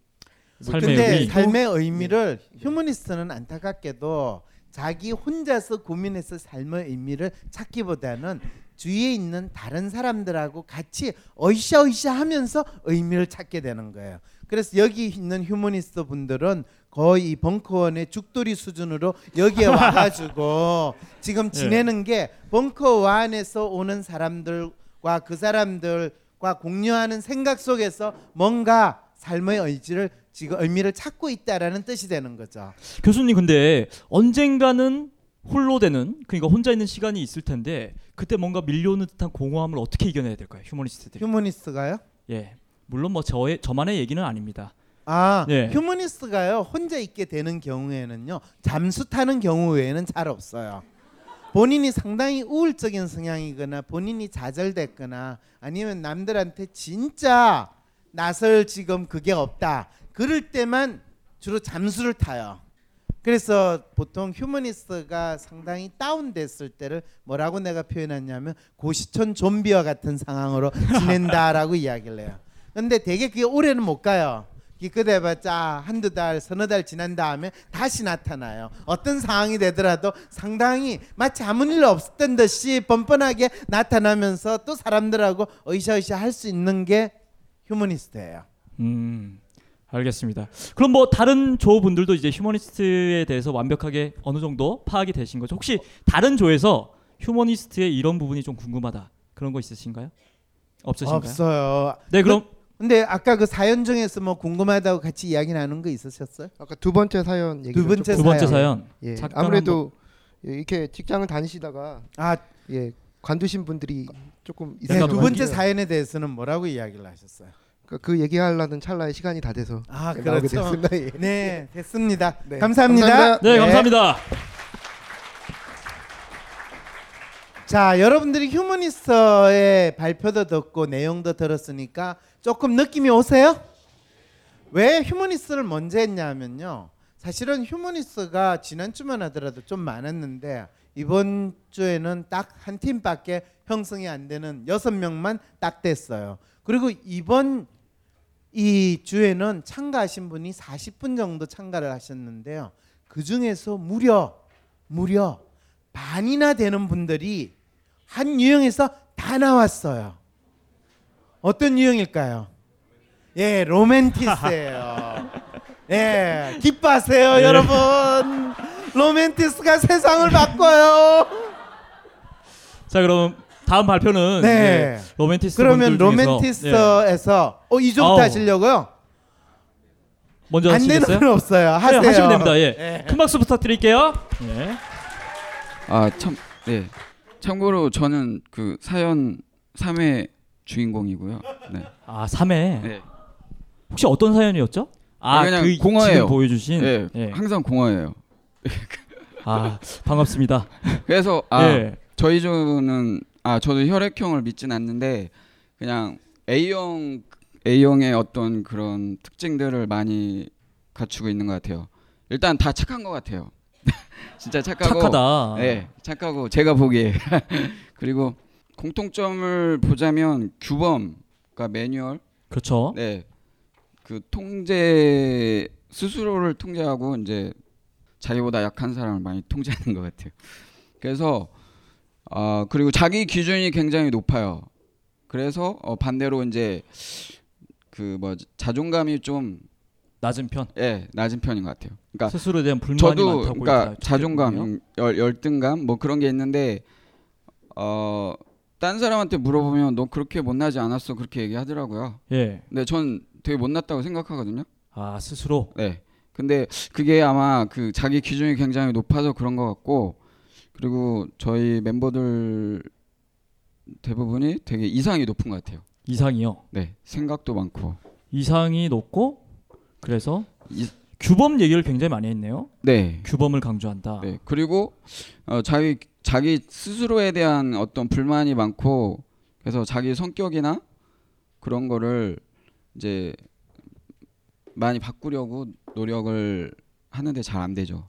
삶의 근데 의미. 삶의 의미를 휴머니스트는 안타깝게도 자기 혼자서 고민해서 삶의 의미를 찾기보다는 주위에 있는 다른 사람들하고 같이 으쌰으쌰 하면서 의미를 찾게 되는 거예요. 그래서 여기 있는 휴머니스트 분들은 거의 벙커원의 죽돌이 수준으로 여기에 와가지고 지금 지내는 게 벙커원에서 오는 사람들과 그 사람들과 공유하는 생각 속에서 뭔가 삶의 의지를 지금 의미를 찾고 있다라는 뜻이 되는 거죠. 교수님 근데 언젠가는 홀로 되는 그러니까 혼자 있는 시간이 있을 텐데 그때 뭔가 밀려오는 듯한 공허함을 어떻게 이겨내야 될까요? 휴머니스트들이. 휴머니스트가요? 예. 물론 뭐 저의 저만의 얘기는 아닙니다. 아, 예. 휴머니스트가요. 혼자 있게 되는 경우에는요. 잠수 타는 경우 외에는 잘 없어요. 본인이 상당히 우울적인 성향이거나 본인이 좌절됐거나 아니면 남들한테 진짜 나설 지금 그게 없다. 그럴 때만 주로 잠수를 타요. 그래서 보통 휴머니스트가 상당히 다운됐을 때를 뭐라고 내가 표현했냐면 고시촌 좀비와 같은 상황으로 지낸다라고 이야기를 해요. 근데 되게 그게 오래는 못 가요. 기껏해봤자 한두 달, 서너 달 지난 다음에 다시 나타나요. 어떤 상황이 되더라도 상당히 마치 아무 일 없었던 듯이 뻔뻔하게 나타나면서 또 사람들하고 으쌰으쌰 할 수 있는 게 휴머니스트예요. 음. 알겠습니다. 그럼 뭐 다른 조분들도 이제 휴머니스트에 대해서 완벽하게 어느 정도 파악이 되신 거죠? 혹시 다른 조에서 휴머니스트의 이런 부분이 좀 궁금하다 그런 거 있으신가요? 없으신가요? 없어요. 네, 그럼 그, 근데 아까 그 사연 중에서 뭐 궁금하다고 같이 이야기 나눈 거 있으셨어요? 아까 두 번째 사연 얘기. 두 번째 두 번째 사연. 예, 아무래도 이렇게 직장을 다니시다가 아, 예, 관두신 분들이 조금 있어요. 두 번째 사연에 대해서는 뭐라고 이야기를 하셨어요? 그 얘기하려는 찰나에 시간이 다 돼서 아, 그렇죠. 됐습니다. 예. 네, 됐습니다. 네. 감사합니다. 감사합니다. 네, 네, 감사합니다. 자, 여러분들이 휴머니스트의 발표도 듣고 내용도 들었으니까 조금 느낌이 오세요? 왜 휴머니스트를 먼저 했냐면요. 사실은 휴머니스트가 지난주만 하더라도 좀 많았는데 이번 주에는 딱 한 팀밖에 형성이 안 되는 여섯 명만 딱 됐어요. 그리고 이번 이 주에는 참가하신 분이 사십 분 정도 참가를 하셨는데요. 그 중에서 무려 무려 반이나 되는 분들이 한 유형에서 다 나왔어요. 어떤 유형일까요? 예, 로맨티스예요. 예, 기뻐하세요, 네. 여러분. 로맨티스가 세상을 바꿔요. 자, 그럼 다음 발표는 네. 이제 로맨티스트 그러면 로맨티스트에서 예. 어, 이 정도 하시려고요? 먼저 하시겠어요? 안 되는 건 없어요. 하세요. 네, 하시면 됩니다. 예. 예. 큰 박수 부탁드릴게요. 예. 아, 참, 예. 참고로 저는 그 사연 삼 회 주인공이고요. 네. 아, 삼 회. 예. 혹시 어떤 사연이었죠? 아, 그냥 그 공허해요. 보여주신. 예. 예. 항상 공허해요. 아, 반갑습니다. 그래서 아, 예. 저희 조는 아, 저도 혈액형을 믿진 않는데 그냥 A형 A형의 어떤 그런 특징들을 많이 갖추고 있는 것 같아요. 일단 다 착한 것 같아요. 진짜 착하고, 착하다. 네, 착하고 제가 보기에 그리고 공통점을 보자면 규범, 그러니까 매뉴얼, 그렇죠. 네, 그 통제 스스로를 통제하고 이제 자기보다 약한 사람을 많이 통제하는 것 같아요. 그래서 어, 그리고 자기 기준이 굉장히 높아요. 그래서 어, 반대로 이제 그 뭐 자존감이 좀 낮은 편. 예, 낮은 편인 것 같아요. 그러니까 스스로에 대한 불만이 저도, 많다고. 저도 그러니까 자존감, 열, 열등감 뭐 그런 게 있는데 어, 딴 사람한테 물어보면 너 그렇게 못나지 않았어 그렇게 얘기하더라고요. 예. 근데 전 되게 못났다고 생각하거든요. 아, 스스로. 네. 근데 그게 아마 그 자기 기준이 굉장히 높아서 그런 것 같고. 그리고 저희 멤버들 대부분이 되게 이상이 높은 것 같아요. 이상이요? 네, 생각도 많고. 이상이 높고 그래서 이, 규범 얘기를 굉장히 많이 했네요. 네. 규범을 강조한다. 네. 그리고 어, 자기 자기 스스로에 대한 어떤 불만이 많고 그래서 자기 성격이나 그런 거를 이제 많이 바꾸려고 노력을 하는데 잘 안 되죠.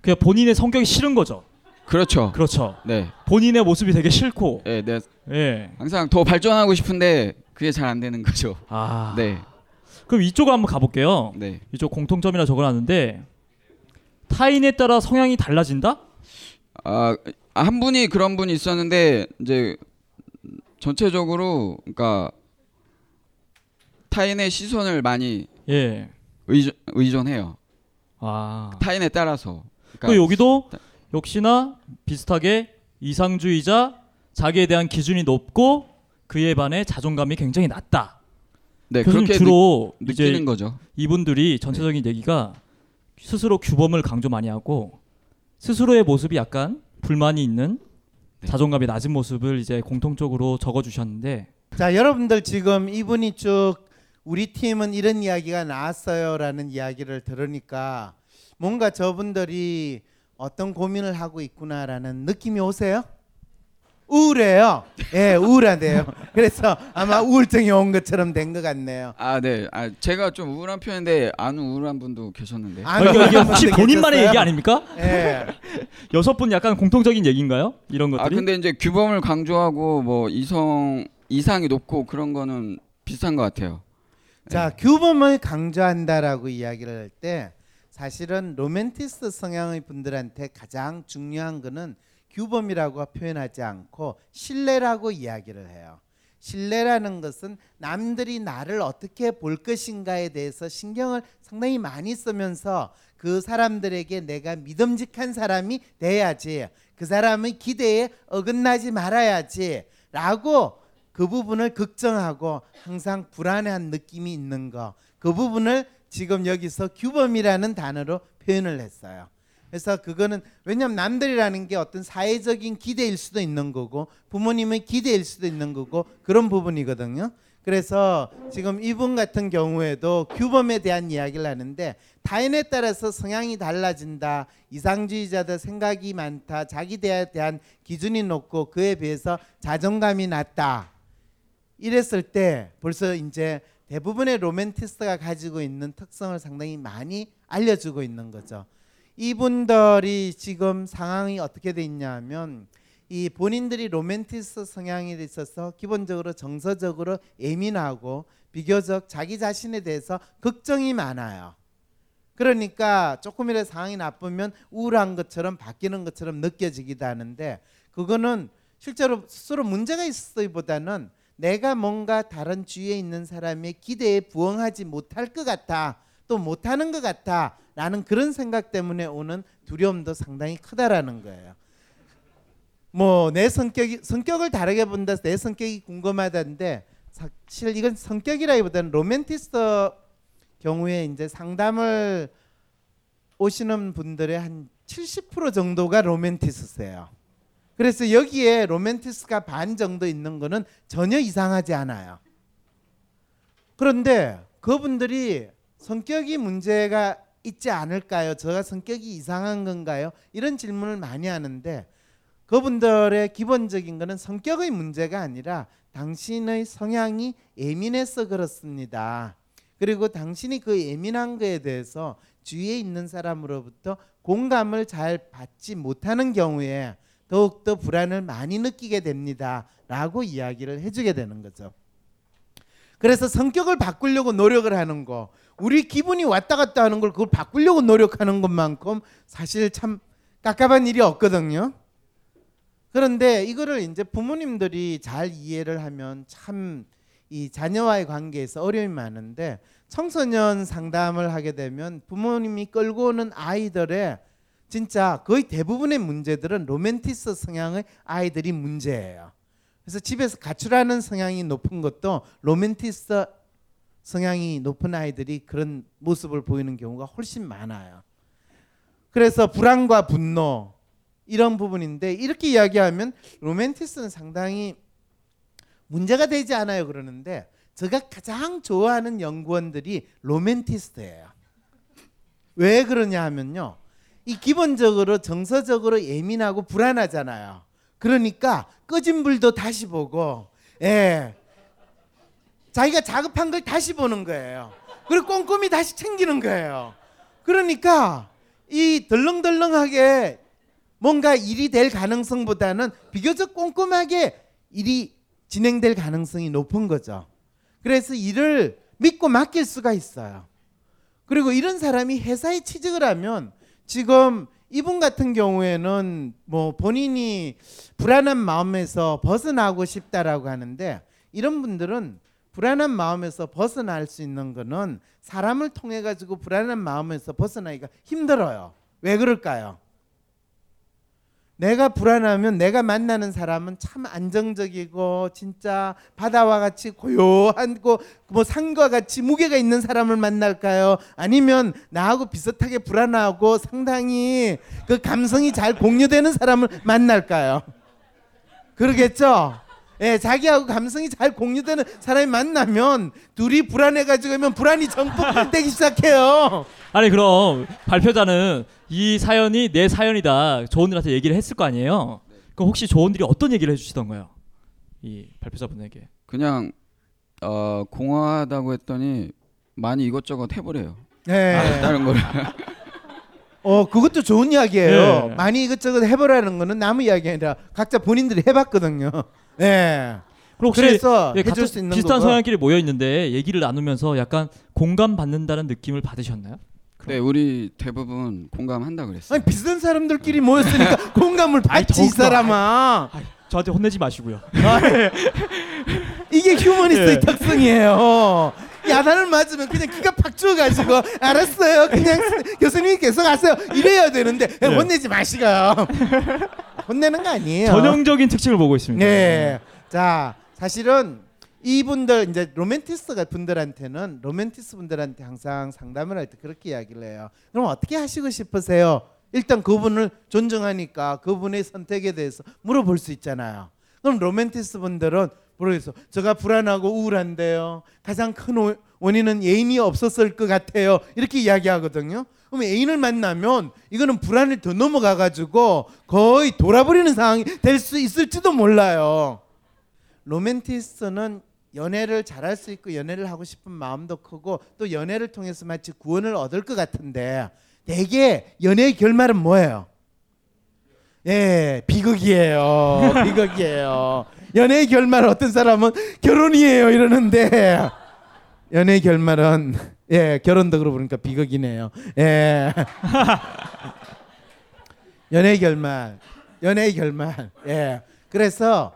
그냥 본인의 성격이 싫은 거죠. 그렇죠. 그렇죠. 네. 본인의 모습이 되게 싫고. 네, 네. 예. 항상 더 발전하고 싶은데 그게 잘 안 되는 거죠. 아. 네. 그럼 이쪽으로 한번 가볼게요. 네. 이쪽 공통점이라 적어놨는데 타인에 따라 성향이 달라진다? 아, 한 분이 그런 분이 있었는데 이제 전체적으로 그러니까 타인의 시선을 많이 예. 의존, 의존해요. 아. 타인에 따라서. 그러니까 또 여기도 타... 역시나 비슷하게 이상주의자 자기에 대한 기준이 높고 그에 반해 자존감이 굉장히 낮다. 네, 그렇게 주로 느, 느끼는 거죠. 이분들이 전체적인 네. 얘기가 스스로 규범을 강조 많이 하고 스스로의 모습이 약간 불만이 있는 네. 자존감이 낮은 모습을 이제 공통적으로 적어주셨는데 자 여러분들 지금 이분이 쭉 우리 팀은 이런 이야기가 나왔어요라는 이야기를 들으니까 뭔가 저분들이 어떤 고민을 하고 있구나라는 느낌이 오세요? 우울해요. 예, 우울한데요. 그래서 아마 우울증이 온 것처럼 된 것 같네요. 아, 네. 아, 제가 좀 우울한 편인데 안 우울한 분도 계셨는데. 아, 이게 혹시 본인만의 얘기 아닙니까? 예. 여섯 분 약간 공통적인 얘기인가요? 이런 것들이. 아, 근데 이제 규범을 강조하고 뭐 이성 이상이 높고 그런 거는 비슷한 것 같아요. 자, 예. 규범을 강조한다라고 이야기를 할 때 사실은 로맨티스트 성향의 분들한테 가장 중요한 거는 규범이라고 표현하지 않고 신뢰라고 이야기를 해요. 신뢰라는 것은 남들이 나를 어떻게 볼 것인가에 대해서 신경을 상당히 많이 쓰면서 그 사람들에게 내가 믿음직한 사람이 돼야지, 그 사람의 기대에 어긋나지 말아야지 라고 그 부분을 걱정하고 항상 불안한 느낌이 있는 거, 그 부분을 지금 여기서 규범이라는 단어로 표현을 했어요. 그래서 그거는 왜냐하면 남들이라는 게 어떤 사회적인 기대일 수도 있는 거고 부모님의 기대일 수도 있는 거고 그런 부분이거든요. 그래서 지금 이분 같은 경우에도 규범에 대한 이야기를 하는데 타인에 따라서 성향이 달라진다, 이상주의자다, 생각이 많다, 자기에 대한 기준이 높고 그에 비해서 자존감이 낮다. 이랬을 때 벌써 이제 대부분의 로맨티스트가 가지고 있는 특성을 상당히 많이 알려주고 있는 거죠. 이분들이 지금 상황이 어떻게 돼 있냐 하면 이 본인들이 로맨티스트 성향에 있어서 기본적으로 정서적으로 예민하고 비교적 자기 자신에 대해서 걱정이 많아요. 그러니까 조금이라도 상황이 나쁘면 우울한 것처럼 바뀌는 것처럼 느껴지기도 하는데 그거는 실제로 스스로 문제가 있었기보다는 내가 뭔가 다른 주위에 있는 사람의 기대에 부응하지 못할 것 같아, 또 못하는 것 같아 라는 그런 생각 때문에 오는 두려움도 상당히 크다라는 거예요. 뭐 내 성격이 성격을 다르게 본다, 내 성격이 궁금하다는데 사실 이건 성격이라기보다는 로맨티스트 경우에 이제 상담을 오시는 분들의 한 칠십 퍼센트 정도가 로맨티스트예요. 그래서 여기에 로맨티스트가 반 정도 있는 거는 전혀 이상하지 않아요. 그런데 그분들이 성격이 문제가 있지 않을까요? 제가 성격이 이상한 건가요? 이런 질문을 많이 하는데 그분들의 기본적인 것은 성격의 문제가 아니라 당신의 성향이 예민해서 그렇습니다. 그리고 당신이 그 예민한 것에 대해서 주위에 있는 사람으로부터 공감을 잘 받지 못하는 경우에 더욱더 불안을 많이 느끼게 됩니다. 라고 이야기를 해주게 되는 거죠. 그래서 성격을 바꾸려고 노력을 하는 거, 우리 기분이 왔다 갔다 하는 걸 그걸 바꾸려고 노력하는 것만큼 사실 참 깝깝한 일이 없거든요. 그런데 이거를 이제 부모님들이 잘 이해를 하면 참 이 자녀와의 관계에서 어려움이 많은데 청소년 상담을 하게 되면 부모님이 끌고 오는 아이들의 진짜 거의 대부분의 문제들은 로맨티스트 성향의 아이들이 문제예요. 그래서 집에서 가출하는 성향이 높은 것도 로맨티스트 성향이 높은 아이들이 그런 모습을 보이는 경우가 훨씬 많아요. 그래서 불안과 분노 이런 부분인데 이렇게 이야기하면 로맨티스트는 상당히 문제가 되지 않아요. 그러는데 제가 가장 좋아하는 연구원들이 로맨티스트예요. 왜 그러냐 하면요. 이 기본적으로 정서적으로 예민하고 불안하잖아요. 그러니까 꺼진 불도 다시 보고, 예, 자기가 자급한 걸 다시 보는 거예요. 그리고 꼼꼼히 다시 챙기는 거예요. 그러니까 이 덜렁덜렁하게 뭔가 일이 될 가능성보다는 비교적 꼼꼼하게 일이 진행될 가능성이 높은 거죠. 그래서 일을 믿고 맡길 수가 있어요. 그리고 이런 사람이 회사에 취직을 하면 지금 이분 같은 경우에는 뭐 본인이 불안한 마음에서 벗어나고 싶다라고 하는데, 이런 분들은 불안한 마음에서 벗어날 수 있는 거는 사람을 통해 가지고 불안한 마음에서 벗어나기가 힘들어요. 왜 그럴까요? 내가 불안하면 내가 만나는 사람은 참 안정적이고 진짜 바다와 같이 고요하고 뭐 산과 같이 무게가 있는 사람을 만날까요? 아니면 나하고 비슷하게 불안하고 상당히 그 감성이 잘 공유되는 사람을 만날까요? 그러겠죠? 예, 자기하고 감성이 잘 공유되는 사람이 만나면 둘이 불안해가지고 하면 불안이 전폭되기 시작해요. 아니 그럼 발표자는 이 사연이 내 사연이다 조언들한테 얘기를 했을 거 아니에요? 네. 그럼 혹시 조언들이 어떤 얘기를 해주시던가요? 이 발표자분에게 그냥 어, 공허하다고 했더니 많이 이것저것 해보래요. 네. 아, 다른 거를. 어 그것도 좋은 이야기예요. 네. 많이 이것저것 해보라는 거는 남의 이야기 아니라 각자 본인들이 해봤거든요. 네. 그럼 혹시 그래서 예, 해줄 수 있는 비슷한 성향끼리 모여 있는데 얘기를 나누면서 약간 공감받는다는 느낌을 받으셨나요? 그럼. 네, 우리 대부분 공감한다 그랬어요. 아니, 비슷한 사람들끼리 모였으니까 공감을 받지. 아니, 이 사람아. 아니, 저한테 혼내지 마시고요. 이게 휴머니스트의 예. 특성이에요. 야단을 맞으면 그냥 기가 팍 죽어가지고 알았어요. 그냥 교수님이 계속 하세요. 이래야 되는데 예. 혼내지 마시고요. 혼내는 거 아니에요. 전형적인 특징을 보고 있습니다. 네. 자, 사실은 이분들 이제 로맨티스트 분들한테는 로맨티스트 분들한테 항상 상담을 할 때 그렇게 이야기를 해요. 그럼 어떻게 하시고 싶으세요? 일단 그분을 존중하니까 그분의 선택에 대해서 물어볼 수 있잖아요. 그럼 로맨티스트 분들은 모르겠어. 제가 불안하고 우울한데요. 가장 큰 원인은 애인이 없었을 것 같아요. 이렇게 이야기하거든요. 그럼 애인을 만나면 이거는 불안을 더 넘어가가지고 거의 돌아버리는 상황이 될 수 있을지도 몰라요. 로맨티스트는 연애를 잘할 수 있고 연애를 하고 싶은 마음도 크고 또 연애를 통해서 마치 구원을 얻을 것 같은데 대개 연애의 결말은 뭐예요? 예, 비극이에요. 비극이에요. 연애의 결말은 어떤 사람은 결혼이에요 이러는데 연애의 결말은 예, 결혼도 그러고 보니까 비극이네요. 예. 연애의 결말. 연애의 결말. 예. 그래서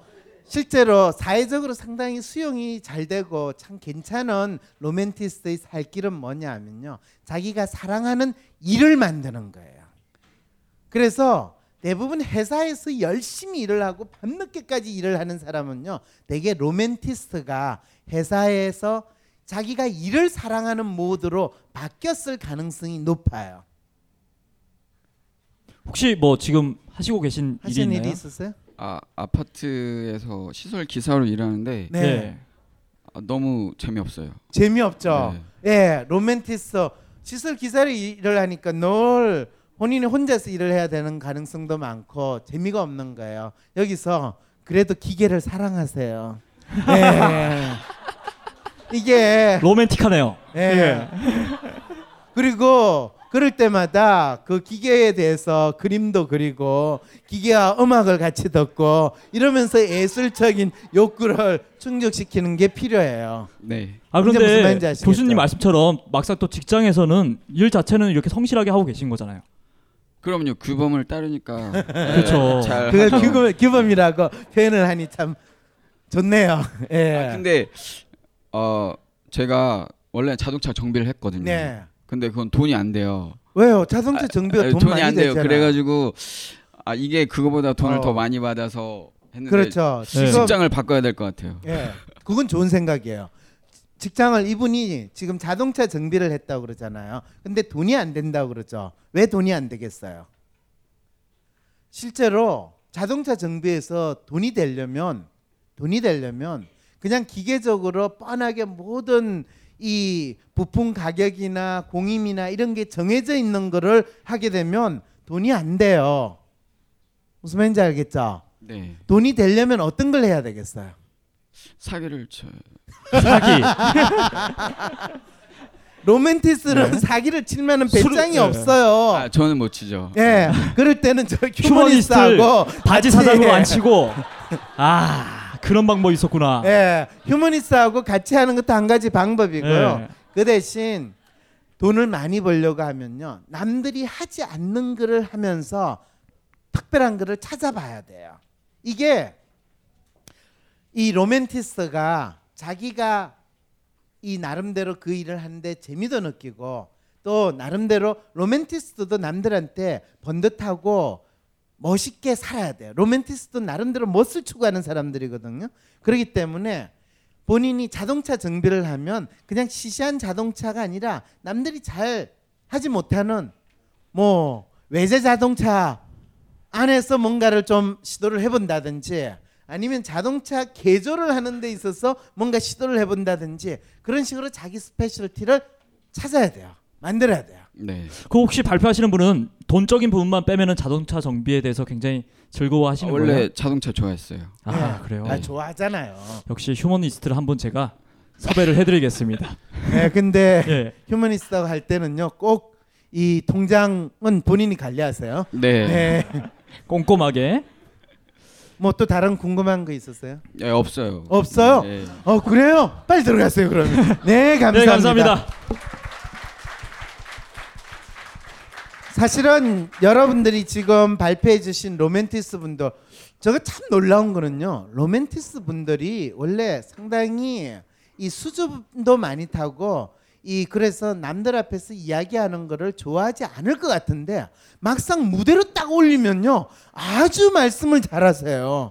실제로 사회적으로 상당히 수용이 잘 되고 참 괜찮은 로맨티스트의 살 길은 뭐냐 하면요. 자기가 사랑하는 일을 만드는 거예요. 그래서 대부분 회사에서 열심히 일을 하고 밤늦게까지 일을 하는 사람은요. 대개 로맨티스트가 회사에서 자기가 일을 사랑하는 모드로 바뀌었을 가능성이 높아요. 혹시 뭐 지금 하시고 계신 일이 있나요? 하신 일이 있었어요? 아, 아파트에서 시설 기사로 일하는데 네. 네. 아, 너무 재미없어요. 재미없죠. 네. 예, 로맨티스트 시설 기사로 일을 하니까 늘 본인이 혼자서 일을 해야 되는 가능성도 많고 재미가 없는 거예요. 여기서 그래도 기계를 사랑하세요. 예. 이게 로맨틱하네요. 예. 예. 그리고 그럴 때마다 그 기계에 대해서 그림도 그리고 기계와 음악을 같이 듣고 이러면서 예술적인 욕구를 충족시키는 게 필요해요. 네. 아 그런데 교수님 말씀처럼 막상 또 직장에서는 일 자체는 이렇게 성실하게 하고 계신 거잖아요. 그럼요. 규범을 따르니까. 그렇죠. 그걸 규범, 규범이라고 표현을 하니 참 좋네요. 예. 아, 근데 어 제가 원래 자동차 정비를 했거든요. 네. 근데 그건 돈이 안 돼요. 왜요? 자동차 정비가 아, 돈 돈이 많이 안 돼요. 되잖아요. 그래가지고 아 이게 그거보다 돈을 어. 더 많이 받아서 했는데 그렇죠. 직장을 네. 바꿔야 될 것 같아요. 예, 그건 좋은 생각이에요. 직장을 이분이 지금 자동차 정비를 했다고 그러잖아요. 근데 돈이 안 된다고 그러죠. 왜 돈이 안 되겠어요? 실제로 자동차 정비에서 돈이 되려면 돈이 되려면 그냥 기계적으로 뻔하게 모든 이 부품 가격이나 공임이나 이런 게 정해져 있는 거를 하게 되면 돈이 안 돼요. 무슨 말인지 알겠죠? 네. 돈이 되려면 어떤 걸 해야 되겠어요? 사기를 쳐요. 사기. 로맨티스는 네? 사기를 칠 만한 배짱이 네. 없어요. 아, 저는 못 치죠. 예. 그럴 때는 저 휴머니스트하고 바지 사장으로 안 치고 아. 그런 방법이 있었구나. 예, 휴머니스트하고 같이 하는 것도 한 가지 방법이고요. 예. 그 대신 돈을 많이 벌려고 하면요, 남들이 하지 않는 글을 하면서 특별한 글을 찾아봐야 돼요. 이게 이 로맨티스트가 자기가 이 나름대로 그 일을 하는데 재미도 느끼고, 또 나름대로 로맨티스트도 남들한테 번듯하고 멋있게 살아야 돼요. 로맨티스트는 나름대로 멋을 추구하는 사람들이거든요. 그렇기 때문에 본인이 자동차 정비를 하면 그냥 시시한 자동차가 아니라 남들이 잘 하지 못하는 뭐 외제 자동차 안에서 뭔가를 좀 시도를 해본다든지, 아니면 자동차 개조를 하는 데 있어서 뭔가 시도를 해본다든지, 그런 식으로 자기 스페셜티를 찾아야 돼요. 만들어야 돼요. 네. 그 혹시 발표하시는 분은 돈적인 부분만 빼면은 자동차 정비에 대해서 굉장히 즐거워하시는 어, 원래 거예요? 원래 자동차 좋아했어요. 아 네. 그래요? 아, 좋아하잖아요. 역시 휴머니스트를 한번 제가 섭외를 해드리겠습니다. 네, 근데 네. 휴머니스트하고 할 때는요, 꼭 이 통장은 본인이 관리하세요. 네. 네. 꼼꼼하게. 뭐 또 다른 궁금한 거 있었어요? 네, 없어요. 없어요? 네. 어 그래요? 빨리 들어가세요 그러면. 네, 감사합니다. 네, 감사합니다. 사실은 여러분들이 지금 발표해 주신 로맨티스 분들, 저거 참 놀라운 거는요, 로맨티스 분들이 원래 상당히 이 수줍음도 많이 타고 이 그래서 남들 앞에서 이야기하는 거를 좋아하지 않을 것 같은데, 막상 무대로 딱 올리면요 아주 말씀을 잘하세요.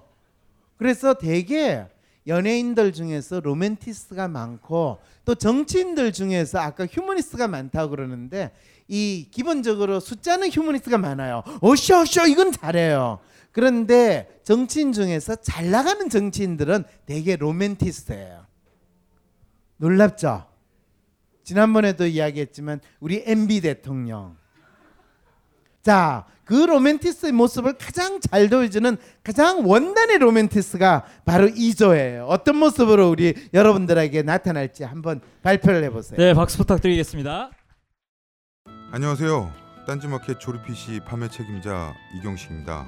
그래서 되게 연예인들 중에서 로맨티스트가 많고, 또 정치인들 중에서 아까 휴머니스트가 많다고 그러는데, 이 기본적으로 숫자는 휴머니스트가 많아요. 어쇼 어쇼 이건 잘해요. 그런데 정치인 중에서 잘 나가는 정치인들은 되게 로맨티스트예요. 놀랍죠? 지난번에도 이야기했지만 우리 엠비 대통령. 자, 그 로맨티스트의 모습을 가장 잘 보여주는 가장 원단의 로맨티스트가 바로 이조예요. 어떤 모습으로 우리 여러분들에게 나타날지 한번 발표를 해보세요. 네, 박수 부탁드리겠습니다. 안녕하세요. 딴지마켓 조립피씨 판매 책임자 이경식입니다.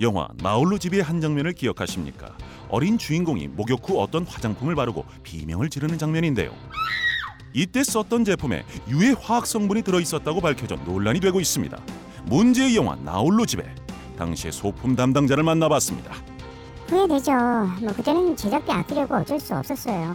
영화 나홀로 집의 한 장면을 기억하십니까? 어린 주인공이 목욕 후 어떤 화장품을 바르고 비명을 지르는 장면인데요. 이때 썼던 제품에 유해 화학 성분이 들어있었다고 밝혀져 논란이 되고 있습니다. 문제의 영화 나홀로 집에 당시의 소품 담당자를 만나봤습니다. 후회되죠. 뭐 그때는 제작비 아끼려고 어쩔 수 없었어요.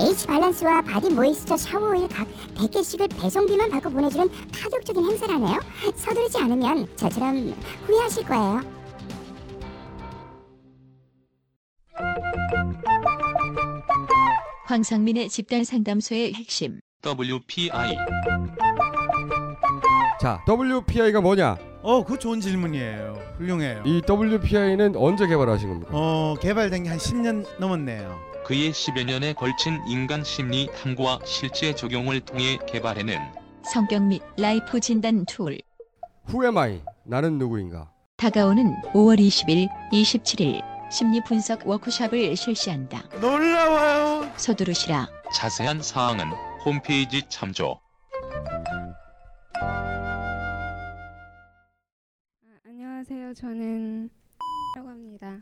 H발란스와 바디 모이스처 샤워오일 각 백 개씩을 배송비만 받고 보내주는 파격적인 행사라네요. 서두르지 않으면 저처럼 후회하실 거예요. 황상민의 집단상담소의 핵심 더블유피아이. 자, 더블유피아이가 뭐냐? 어, 그거 좋은 질문이에요. 훌륭해요. 이 더블유피아이는 언제 개발하신 겁니까? 어, 개발된 게 한 십 년 넘었네요. 그의 십여 년에 걸친 인간 심리 탐구와 실제 적용을 통해 개발해낸 성격 및 라이프 진단 툴 Who am I? 나는 누구인가? 다가오는 오월 이십일, 이십칠일 심리 분석 워크숍을 실시한다. 놀라워요. 서두르시라. 자세한 사항은 홈페이지 참조. 아, 안녕하세요. 저는 라고 합니다.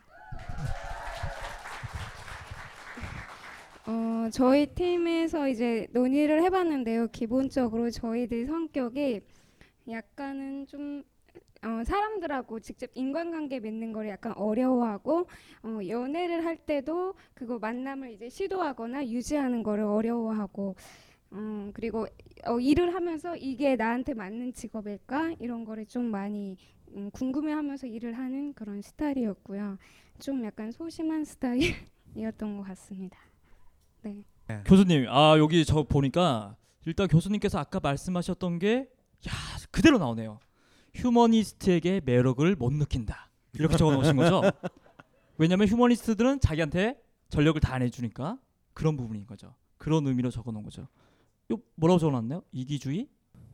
어, 저희 팀에서 이제 논의를 해봤는데요. 기본적으로 저희들 성격이 약간은 좀 어, 사람들하고 직접 인간관계 맺는 걸 약간 어려워하고 어, 연애를 할 때도 그거 만남을 이제 시도하거나 유지하는 거를 어려워하고 음, 그리고 어, 일을 하면서 이게 나한테 맞는 직업일까 이런 거를 좀 많이 음, 궁금해하면서 일을 하는 그런 스타일이었고요. 좀 약간 소심한 스타일이었던 것 같습니다. 네. 교수님, 아 여기 저 보니까 일단 교수님께서 아까 말씀하셨던 게 야, 그대로 나오네요. 휴머니스트에게 매력을 못 느낀다. 이렇게 적어놓으신 거죠? 왜냐하면 휴머니스트들은 자기한테 전력을 다 안 해주니까 그런 부분인 거죠. 그런 의미로 적어놓은 거죠. 요 뭐라고 적어놨나요? 이기주의?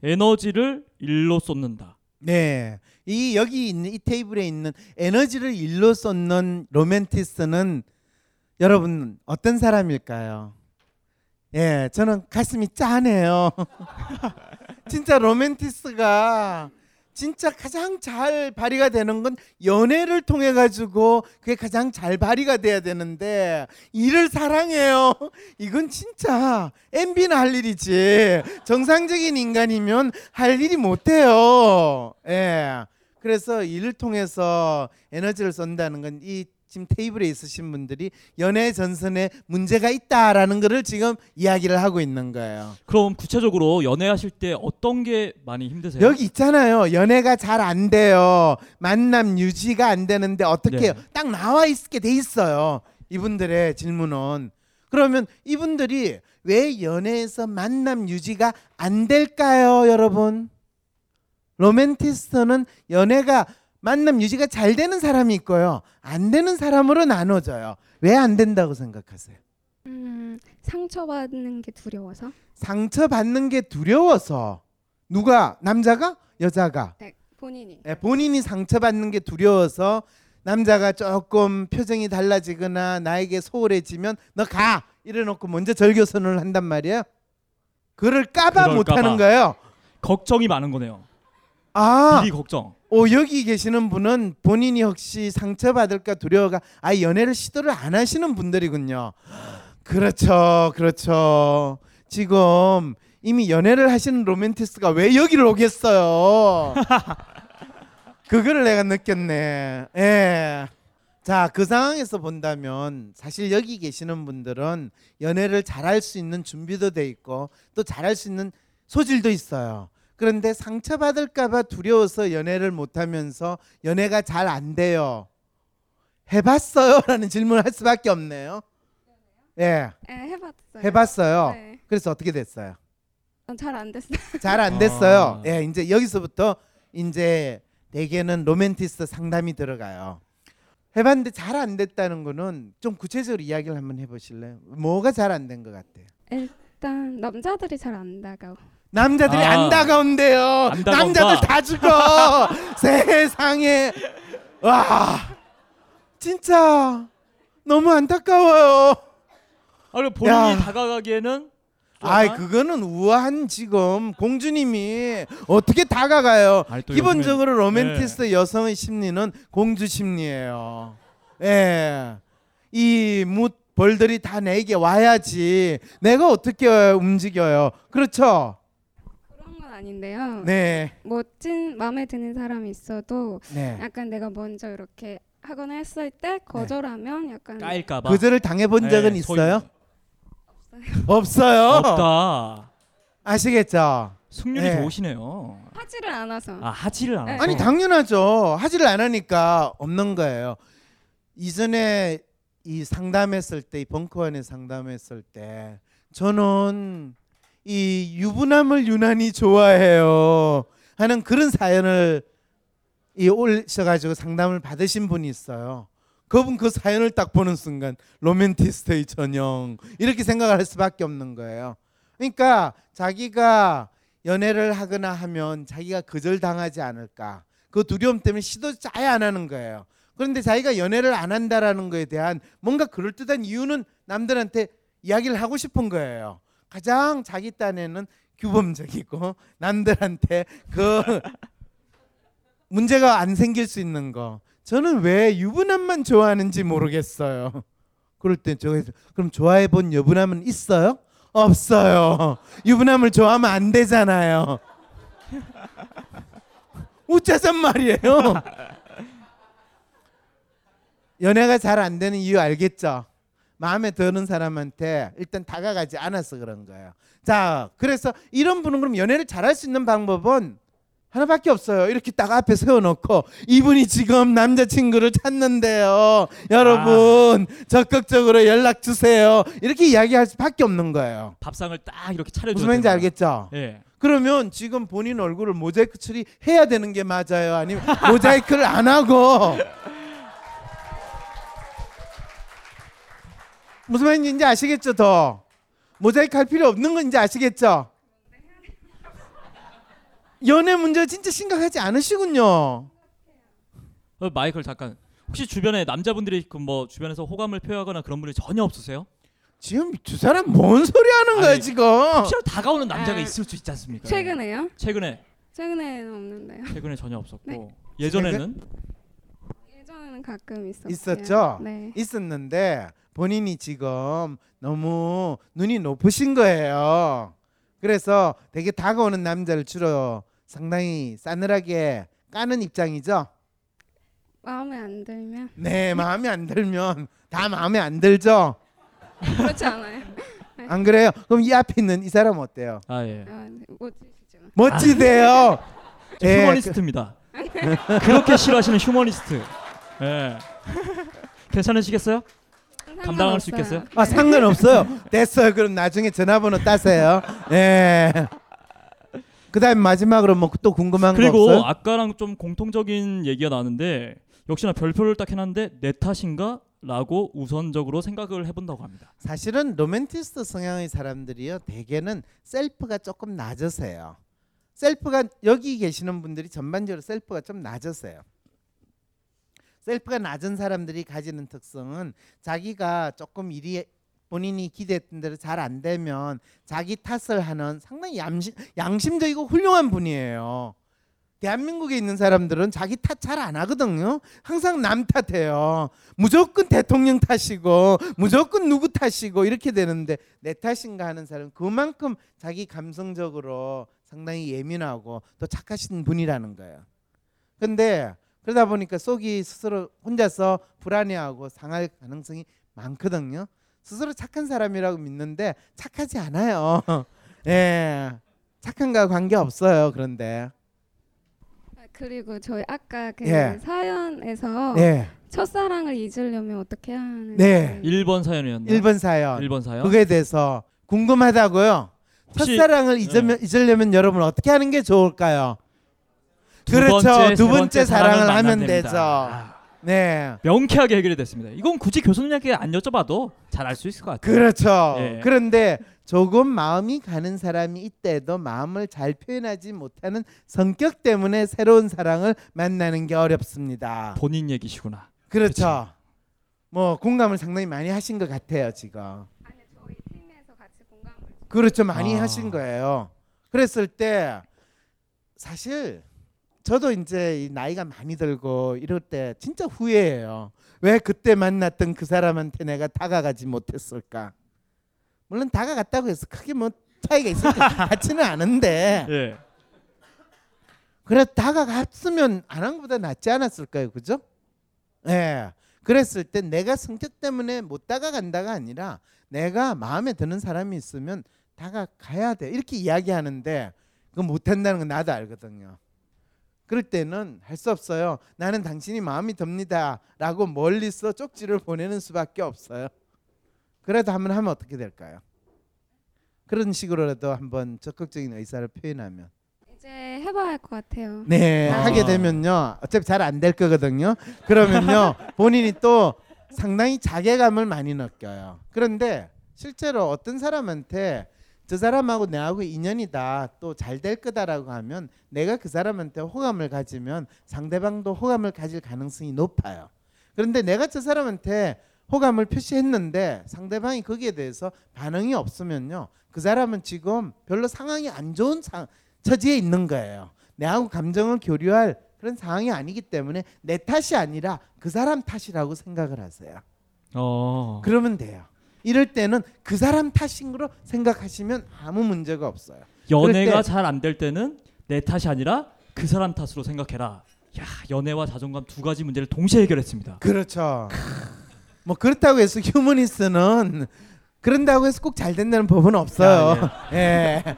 에너지를 일로 쏟는다. 네. 이 여기 있는 이 테이블에 있는 에너지를 일로 쏟는 로맨티스트는 여러분 어떤 사람일까요? 예, 저는 가슴이 짠해요. 진짜 로맨티스트가 진짜 가장 잘 발휘가 되는 건 연애를 통해 가지고 그게 가장 잘 발휘가 돼야 되는데 일을 사랑해요. 이건 진짜 엠비는 할 일이지 정상적인 인간이면 할 일이 못해요. 예. 그래서 일을 통해서 에너지를 쏜다는 건 이 지금 테이블에 있으신 분들이 연애 전선에 문제가 있다라는 것을 지금 이야기를 하고 있는 거예요. 그럼 구체적으로 연애하실 때 어떤 게 많이 힘드세요? 여기 있잖아요. 연애가 잘 안 돼요. 만남 유지가 안 되는데 어떻게 네. 해요? 딱 나와 있게 돼 있어요. 이분들의 질문은. 그러면 이분들이 왜 연애에서 만남 유지가 안 될까요, 여러분? 로맨티스트는 연애가 만남 유지가 잘 되는 사람이 있고요. 안 되는 사람으로 나눠져요. 왜 안 된다고 생각하세요? 음, 상처받는 게 두려워서. 상처받는 게 두려워서. 누가? 남자가? 여자가? 네, 본인이. 네, 본인이 상처받는 게 두려워서 남자가 조금 표정이 달라지거나 나에게 소홀해지면 너 가! 이래놓고 먼저 절교선언을 한단 말이에요. 그를 까봐 못하는 거예요. 걱정이 많은 거네요. 아, 미리 걱정. 오, 여기 계시는 분은 본인이 혹시 상처받을까 두려워가 아예 연애를 시도를 안 하시는 분들이군요. 그렇죠. 그렇죠. 지금 이미 연애를 하시는 로맨티스트가 왜 여기를 오겠어요. 그거를 내가 느꼈네. 예. 자, 그 상황에서 본다면 사실 여기 계시는 분들은 연애를 잘할 수 있는 준비도 돼 있고 또 잘할 수 있는 소질도 있어요. 그런데 상처받을까봐 두려워서 연애를 못하면서 연애가 잘 안 돼요. 해봤어요? 라는 질문을 할 수밖에 없네요. 예. 네, 해봤어요. 해봤어요. 네. 그래서 어떻게 됐어요? 잘 안 됐어요. 잘 안 됐어요. 아. 예, 이제 여기서부터 이제 내게는 로맨티스트 상담이 들어가요. 해봤는데 잘 안 됐다는 거는 좀 구체적으로 이야기를 한번 해보실래요? 뭐가 잘 안 된 것 같아요? 일단 남자들이 잘 안 다가오. 남자들이 아, 안 다가온대요. 안 남자들 다 죽어. 세상에. 와, 진짜 너무 안타까워요. 아니 본인이 다가가기에는 아이 그거는 우아한 지금 공주님이 어떻게 다가가요. 아니, 기본적으로 요즘엔, 로맨티스트 네. 여성의 심리는 공주 심리예요. 예, 이 묻 벌들이 다 내게 와야지 내가 어떻게 움직여요. 그렇죠. 아닌데요. 네. 멋진 마음에 드는 사람이 있어도 네. 약간 내가 먼저 이렇게 하거나 했을 때 거절하면 네. 약간 까일까봐. 거절을 당해본 네. 적은 있어요? 없어요. 없어요. 없다. 아시겠죠? 승률이 네. 좋으시네요. 하지를 않아서. 아 하지를 안. 네. 아니 당연하죠. 하지를 안 하니까 없는 거예요. 이전에 이 상담했을 때, 이 벙커원에 상담했을 때 저는. 이 유부남을 유난히 좋아해요 하는 그런 사연을 이 올리셔가지고 상담을 받으신 분이 있어요. 그분 그 사연을 딱 보는 순간 로맨티스트의 전형 이렇게 생각을 할 수밖에 없는 거예요. 그러니까 자기가 연애를 하거나 하면 자기가 거절당하지 않을까 그 두려움 때문에 시도 아예 안 하는 거예요. 그런데 자기가 연애를 안 한다라는 거에 대한 뭔가 그럴듯한 이유는 남들한테 이야기를 하고 싶은 거예요. 가장 자기 딴에는 규범적이고 남들한테 그 문제가 안 생길 수 있는 거. 저는 왜 유부남만 좋아하는지 모르겠어요. 그럴 때 제가 그럼 좋아해본 여부남은 있어요? 없어요. 유부남을 좋아하면 안 되잖아요. 웃자잔 말이에요. 연애가 잘 안 되는 이유 알겠죠? 마음에 드는 사람한테 일단 다가가지 않아서 그런 거예요. 자, 그래서 이런 분은 그럼 연애를 잘할 수 있는 방법은 하나밖에 없어요. 이렇게 딱 앞에 세워놓고 이분이 지금 남자친구를 찾는데요. 여러분 아. 적극적으로 연락 주세요. 이렇게 이야기할 수밖에 없는 거예요. 밥상을 딱 이렇게 차려줘야 무슨 말인지 알겠죠? 예. 그러면 지금 본인 얼굴을 모자이크 처리해야 되는 게 맞아요? 아니면 모자이크를 안 하고 무슨 말인지 아시겠죠? 더 모자이크 할 필요 없는 건지 아시겠죠? 연애 문제 진짜 심각하지 않으시군요. 어, 마이클 잠깐 혹시 주변에 남자분들이 그 뭐 주변에서 호감을 표현하거나 그런 분이 전혀 없으세요? 지금 두 사람 뭔 소리 하는 거야? 아니, 지금 혹시라도 다가오는 남자가 아, 있을 수 있지 않습니까? 최근에요? 최근에 최근에는 없는데요. 최근에 전혀 없었고 네. 예전에는? 예전에는 가끔 있었어요. 있었죠? 네. 있었는데 본인이 지금 너무 눈이 높으신 거예요. 그래서 되게 다가오는 남자를 주로 상당히 싸늘하게 까는 입장이죠. 마음에 안 들면? 네, 마음에 안 들면 다 마음에 안 들죠. 그렇지 않아요. 안 그래요? 그럼 이 앞에 있는 이 사람 어때요? 아 예. 아, 멋지시죠. 멋지대요. 저 휴머니스트입니다. 그렇게 싫어하시는 휴머니스트. 예. 괜찮으시겠어요? 감당할 수 있겠어요? 아 상관없어요. 됐어요. 그럼 나중에 전화번호 따세요. 예. 그다음 마지막으로 뭐 또 궁금한 거 없어요? 그리고 아까랑 좀 공통적인 얘기가 나는데 역시나 별표를 딱 해놨는데 내 탓인가? 라고 우선적으로 생각을 해본다고 합니다. 사실은 로맨티스트 성향의 사람들이요. 대개는 셀프가 조금 낮으세요. 셀프가 여기 계시는 분들이 전반적으로 셀프가 좀 낮으세요. 셀프가 낮은 사람들이 가지는 특성은 자기가 조금 일이 본인이 기대했던 대로 잘 안 되면 자기 탓을 하는 상당히 양심, 양심적이고 훌륭한 분이에요. 대한민국에 있는 사람들은 자기 탓 잘 안 하거든요. 항상 남 탓해요. 무조건 대통령 탓이고 무조건 누구 탓이고 이렇게 되는데 내 탓인가 하는 사람은 그만큼 자기 감성적으로 상당히 예민하고 또 착하신 분이라는 거예요. 근데 그러다 보니까 속이 스스로 혼자서 불안해하고 상할 가능성이 많거든요. 스스로 착한 사람이라고 믿는데 착하지 않아요. 예, 착한가 관계 없어요. 그런데 아, 그리고 저희 아까 그 예. 사연에서 예. 첫사랑을 잊으려면 어떻게 해야 하는지 네, 일 번 사연이었나요? 일 번 사연. 일 번 사연. 그거에 대해서 궁금하다고요. 첫사랑을 잊으면, 네. 잊으려면 여러분 어떻게 하는 게 좋을까요? 두 그렇죠. 번째, 두 번째, 번째 사랑을 하면 되죠. 아, 네, 명쾌하게 해결이 됐습니다. 이건 굳이 교수님한테 안 여쭤봐도 잘 알 수 있을 것 같아요. 그렇죠. 예. 그런데 조금 마음이 가는 사람이 이때도 마음을 잘 표현하지 못하는 성격 때문에 새로운 사랑을 만나는 게 어렵습니다. 본인 얘기시구나. 그렇죠. 그치? 뭐 공감을 상당히 많이 하신 것 같아요 지금. 아니 저희 팀에서 같이 공감을. 그렇죠. 많이 아. 하신 거예요. 그랬을 때 사실. 저도 이제 나이가 많이 들고 이럴 때 진짜 후회해요. 왜 그때 만났던 그 사람한테 내가 다가가지 못했을까? 물론 다가갔다고 해서 크게 뭐 차이가 있을 것 같지는 않은데 예. 그래 다가갔으면 안 한 것보다 낫지 않았을까요? 그죠? 예. 그랬을 때 내가 성격 때문에 못 다가간다가 아니라 내가 마음에 드는 사람이 있으면 다가가야 돼. 이렇게 이야기하는데 그거 못한다는 건 나도 알거든요. 그럴 때는 할 수 없어요. 나는 당신이 마음이 듭니다. 라고 멀리서 쪽지를 보내는 수밖에 없어요. 그래도 한번 하면 어떻게 될까요? 그런 식으로라도 한번 적극적인 의사를 표현하면. 해봐야 할 것 같아요. 네, 아. 하게 되면요. 어차피 잘 안 될 거거든요. 그러면요. 본인이 또 상당히 자괴감을 많이 느껴요. 그런데 실제로 어떤 사람한테 저 사람하고 내하고 인연이다, 또 잘 될 거다라고 하면 내가 그 사람한테 호감을 가지면 상대방도 호감을 가질 가능성이 높아요. 그런데 내가 저 사람한테 호감을 표시했는데 상대방이 거기에 대해서 반응이 없으면요. 그 사람은 지금 별로 상황이 안 좋은 상 처지에 있는 거예요. 내하고 감정을 교류할 그런 상황이 아니기 때문에 내 탓이 아니라 그 사람 탓이라고 생각을 하세요. 어. 그러면 돼요. 이럴 때는 그 사람 탓인 거로 생각하시면 아무 문제가 없어요. 연애가 잘 안 될 때는 내 탓이 아니라 그 사람 탓으로 생각해라. 야, 연애와 자존감 두 가지 문제를 동시에 해결했습니다. 그렇죠. 뭐 그렇다고 해서 휴머니스트는 그런다고 해서 꼭 잘 된다는 법은 없어요. 아, 네. 예.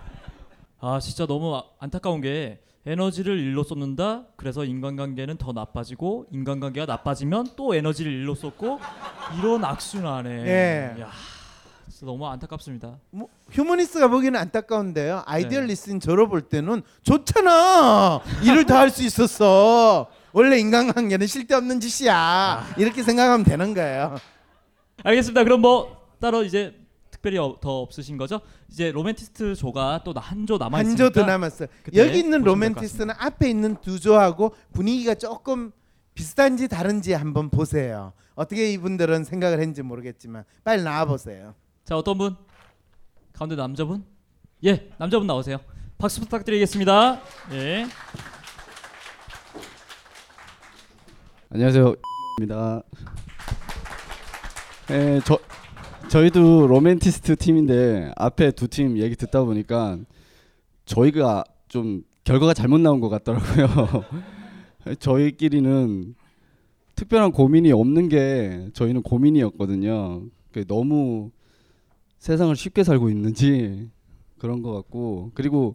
아 진짜 너무 안타까운 게 에너지를 일로 쏟는다. 그래서 인간관계는 더 나빠지고 인간관계가 나빠지면 또 에너지를 일로 쏟고 이런 악순환에. 네. 야, 진짜 너무 안타깝습니다. 뭐, 휴머니스트가 보기에는 안타까운데요. 아이디얼리스트인 네. 저로 볼 때는 좋잖아. 일을 다 할 수 있었어. 원래 인간관계는 쓸데없는 짓이야. 아. 이렇게 생각하면 되는 거예요. 알겠습니다. 그럼 뭐 따로 이제. 특별히 어, 더 없으신 거죠? 이제 로맨티스트 조가 또 한 조 남아 있으니까 한 조 더 남았어요. 여기 있는 로맨티스트는 앞에 있는 두 조하고 분위기가 조금 비슷한지 다른지 한번 보세요. 어떻게 이분들은 생각을 했는지 모르겠지만 빨리 나와 보세요. 자, 어떤 분? 가운데 남자분? 예, 남자분 나오세요. 박수 부탁드리겠습니다. 예. 안녕하세요. 입니다. 예, 저 저희도 로맨티스트 팀인데 앞에 두 팀 얘기 듣다 보니까 저희가 좀 결과가 잘못 나온 것 같더라고요. 저희끼리는 특별한 고민이 없는 게 저희는 고민이었거든요. 너무 세상을 쉽게 살고 있는지 그런 것 같고, 그리고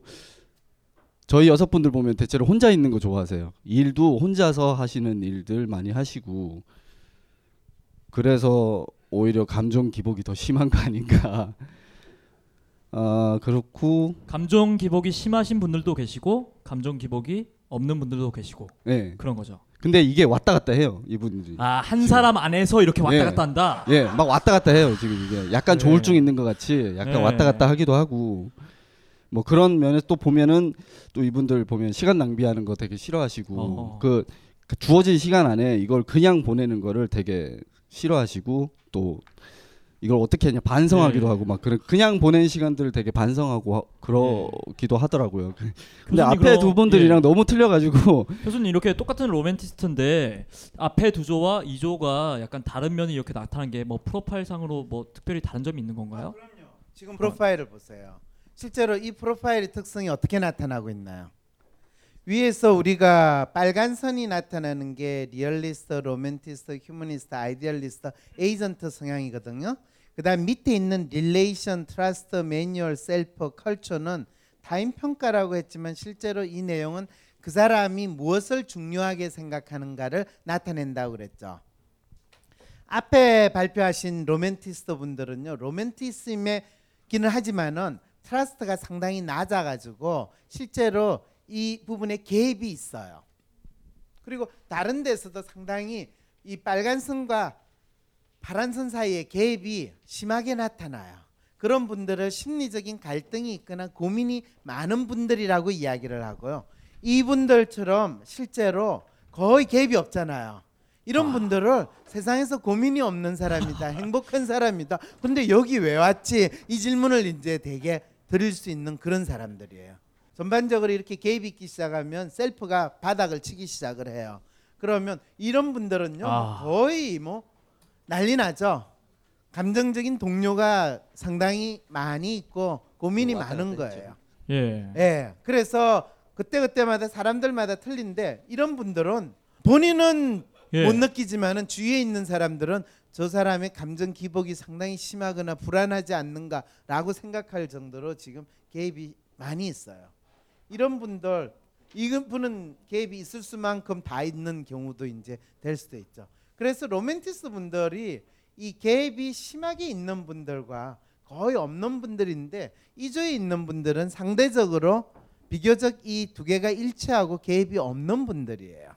저희 여섯 분들 보면 대체로 혼자 있는 거 좋아하세요. 일도 혼자서 하시는 일들 많이 하시고, 그래서 오히려 감정 기복이 더 심한 거 아닌가. 아 그렇고 감정 기복이 심하신 분들도 계시고 감정 기복이 없는 분들도 계시고. 네. 그런 거죠. 근데 이게 왔다 갔다 해요, 이분들이. 아, 한 사람 안에서 이렇게 왔다 네. 갔다 한다. 예, 네. 막 왔다 갔다 해요 지금. 이게 약간 네. 조울증 있는 것 같이 약간 네. 왔다 갔다 하기도 하고. 뭐 그런 면에서 또 보면은 또 이분들 보면 시간 낭비하는 거 되게 싫어하시고 어허. 그 주어진 시간 안에 이걸 그냥 보내는 거를 되게 싫어하시고, 또 이걸 어떻게 했냐 반성하기도 네. 하고 막 그런 그냥 보낸 시간들을 되게 반성하고 하, 그러기도 네. 하더라고요. 근데 앞에 그럼, 두 분들이랑 예. 너무 틀려가지고. 교수님 이렇게 똑같은 로맨티스트인데 앞에 두 조와 이 조가 약간 다른 면이 이렇게 나타난 게 뭐 프로파일상으로 뭐 특별히 다른 점이 있는 건가요? 아, 그럼요. 지금 프로파일을 어. 보세요. 실제로 이 프로파일의 특성이 어떻게 나타나고 있나요? 위에서 우리가 빨간 선이 나타나는 게 리얼리스트, 로맨티스트, 휴머니스트, 아이디얼리스트, 에이전트 성향이거든요. 그 다음 밑에 있는 릴레이션, 트러스트, 매뉴얼, 셀프, 컬처는 타임 평가라고 했지만 실제로 이 내용은 그 사람이 무엇을 중요하게 생각하는가를 나타낸다고 그랬죠. 앞에 발표하신 로맨티스트 분들은요. 로맨티즘이기는 하지만은 트러스트가 상당히 낮아가지고 실제로 이 부분에 갭이 있어요. 그리고 다른 데서도 상당히 이 빨간 선과 파란 선 사이의 갭이 심하게 나타나요. 그런 분들을 심리적인 갈등이 있거나 고민이 많은 분들이라고 이야기를 하고요. 이분들처럼 실제로 거의 갭이 없잖아요. 이런 와. 분들을 세상에서 고민이 없는 사람이다, 행복한 사람이다. 근데 여기 왜 왔지? 이 질문을 이제 되게 드릴 수 있는 그런 사람들이에요. 전반적으로 이렇게 개입이 있기 시작하면 셀프가 바닥을 치기 시작을 해요. 그러면 이런 분들은요. 아. 거의 뭐 난리 나죠. 감정적인 동료가 상당히 많이 있고 고민이 많은 거예요. 예. 예. 그래서 그때그때마다 사람들마다 틀린데 이런 분들은 본인은 예. 못 느끼지만은 주위에 있는 사람들은 저 사람의 감정 기복이 상당히 심하거나 불안하지 않는가라고 생각할 정도로 지금 개입이 많이 있어요. 이런 분들, 이분은 갭이 있을 수만큼 다 있는 경우도 이제 될 수도 있죠. 그래서 로맨티스트 분들이 이 갭이 심하게 있는 분들과 거의 없는 분들인데 이 조에 있는 분들은 상대적으로 비교적 이 두 개가 일치하고 개입이 없는 분들이에요.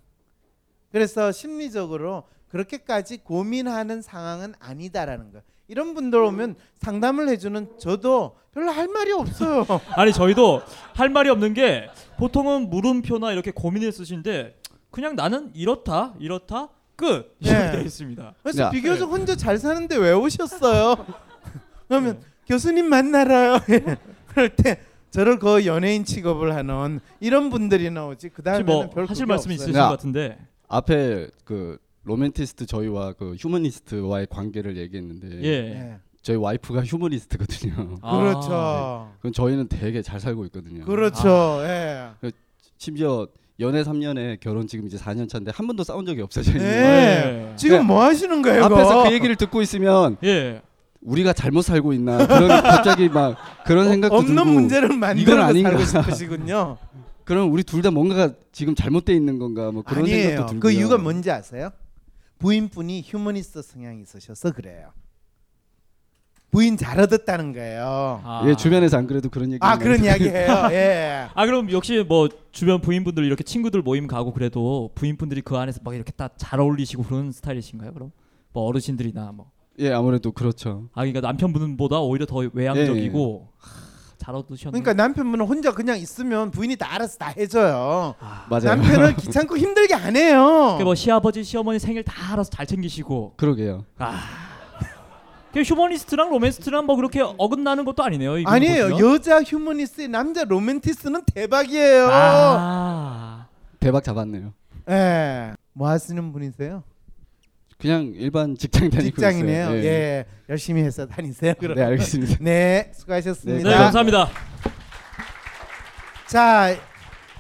그래서 심리적으로 그렇게까지 고민하는 상황은 아니다라는 거. 이런 분들 오면 상담을 해주는 저도 별로 할 말이 없어요. 아니 저희도 할 말이 없는 게 보통은 물음표나 이렇게 고민을 쓰시는데 그냥 나는 이렇다 이렇다 끝 이렇게 네. 되어 있습니다. 그래서 야. 비교적 혼자 잘 사는데 왜 오셨어요? 그러면 네. 교수님 만나러요. 그럴 때 저를 거의 연예인 취급을 하는 이런 분들이 나오지. 그 다음에는 뭐 별 하실 말씀이 없어요. 있으신 야. 것 같은데 앞에 그 로맨티스트 저희와 그 휴머니스트와의 관계를 얘기했는데 예. 저희 와이프가 휴머니스트거든요. 아. 그렇죠. 네. 그럼 저희는 되게 잘 살고 있거든요. 그렇죠. 아. 예. 심지어 연애 삼 년에 결혼 지금 이제 사 년 차인데 한 번도 싸운 적이 없어요. 네. 네. 지금 뭐 하시는 거예요? 앞에서 이거? 그 얘기를 듣고 있으면 예. 우리가 잘못 살고 있나 그런 갑자기 막 그런 생각도 없는 들고 없는 문제를 만들어서 살고 싶으시군요. 그럼 우리 둘 다 뭔가가 지금 잘못돼 있는 건가 뭐 그런 아니에요. 생각도 들고요. 그 이유가 뭔지 아세요? 부인분이 휴머니스트 성향이 있으셔서 그래요. 부인 잘 얻었다는 거예요. 아. 예, 주변에서 안 그래도 그런 얘기. 아 그런 이야기해요. 예. 아 그럼 역시 뭐 주변 부인분들 이렇게 친구들 모임 가고 그래도 부인분들이 그 안에서 막 이렇게 다 잘 어울리시고 그런 스타일이신가요? 그럼 뭐 어르신들이나 뭐. 예, 아무래도 그렇죠. 아 그러니까 남편분보다 오히려 더 외향적이고. 예, 예. 잘 얻으셨네. 그러니까 남편분은 혼자 그냥 있으면 부인이 다 알아서 다 해줘요. 아, 맞아요. 남편은 귀찮고 힘들게 안 해요. 그러니까 뭐 시아버지 시어머니 생일 다 알아서 잘 챙기시고. 그러게요. 아, 휴머니스트랑 로맨티스트랑 뭐 그렇게 어긋나는 것도 아니네요. 아니에요. 보시면. 여자 휴머니스트, 남자 로맨티스트는 대박이에요. 아, 대박 잡았네요. 네. 뭐 하시는 분이세요? 그냥 일반 직장 다니고 직장이네요. 있어요. 예. 예, 열심히 해서 다니세요. 그럼. 네, 알겠습니다. 네, 수고하셨습니다. 네, 감사합니다. 자,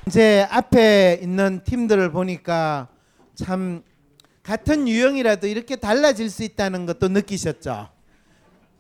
이제 앞에 있는 팀들을 보니까 참 같은 유형이라도 이렇게 달라질 수 있다는 것도 느끼셨죠.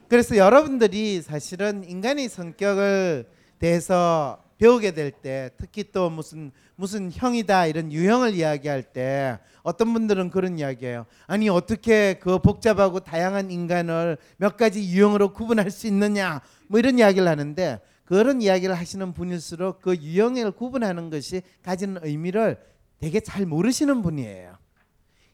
그래서 여러분들이 사실은 인간의 성격을 대해서 배우게 될 때 특히 또 무슨 무슨 형이다 이런 유형을 이야기할 때 어떤 분들은 그런 이야기예요. 아니 어떻게 그 복잡하고 다양한 인간을 몇 가지 유형으로 구분할 수 있느냐 뭐 이런 이야기를 하는데 그런 이야기를 하시는 분일수록 그 유형을 구분하는 것이 가지는 의미를 되게 잘 모르시는 분이에요.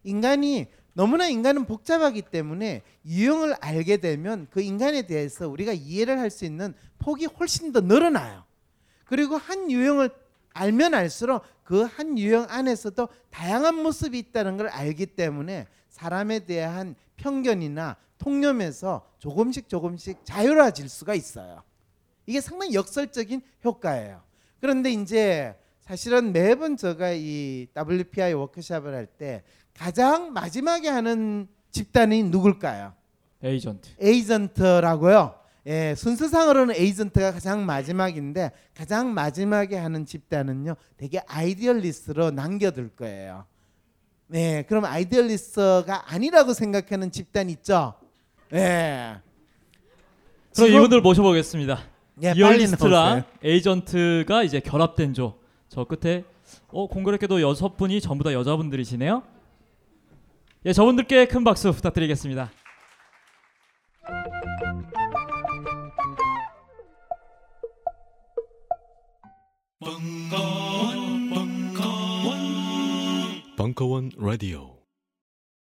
인간이 너무나 인간은 복잡하기 때문에 유형을 알게 되면 그 인간에 대해서 우리가 이해를 할 수 있는 폭이 훨씬 더 늘어나요. 그리고 한 유형을 알면 알수록 그 한 유형 안에서도 다양한 모습이 있다는 걸 알기 때문에 사람에 대한 편견이나 통념에서 조금씩 조금씩 자유로워질 수가 있어요. 이게 상당히 역설적인 효과예요. 그런데 이제 사실은 매번 제가 이 더블유피아이 워크숍을 할 때 가장 마지막에 하는 집단이 누굴까요? 에이전트. 에이전트라고요. 예, 순서상으로는 에이전트가 가장 마지막인데 가장 마지막에 하는 집단은요 되게 아이디얼리스트로 남겨둘 거예요. 네, 예, 그럼 아이디얼리스트가 아니라고 생각하는 집단 있죠. 예. 그럼 이분들 모셔보겠습니다. 예, 리얼리스트랑 에이전트가 이제 결합된 조. 저 끝에 어, 공교롭게도 여섯 분이 전부 다 여자분들이시네요. 예, 저분들께 큰 박수 부탁드리겠습니다. 벙커원 벙커원 벙커원 라디오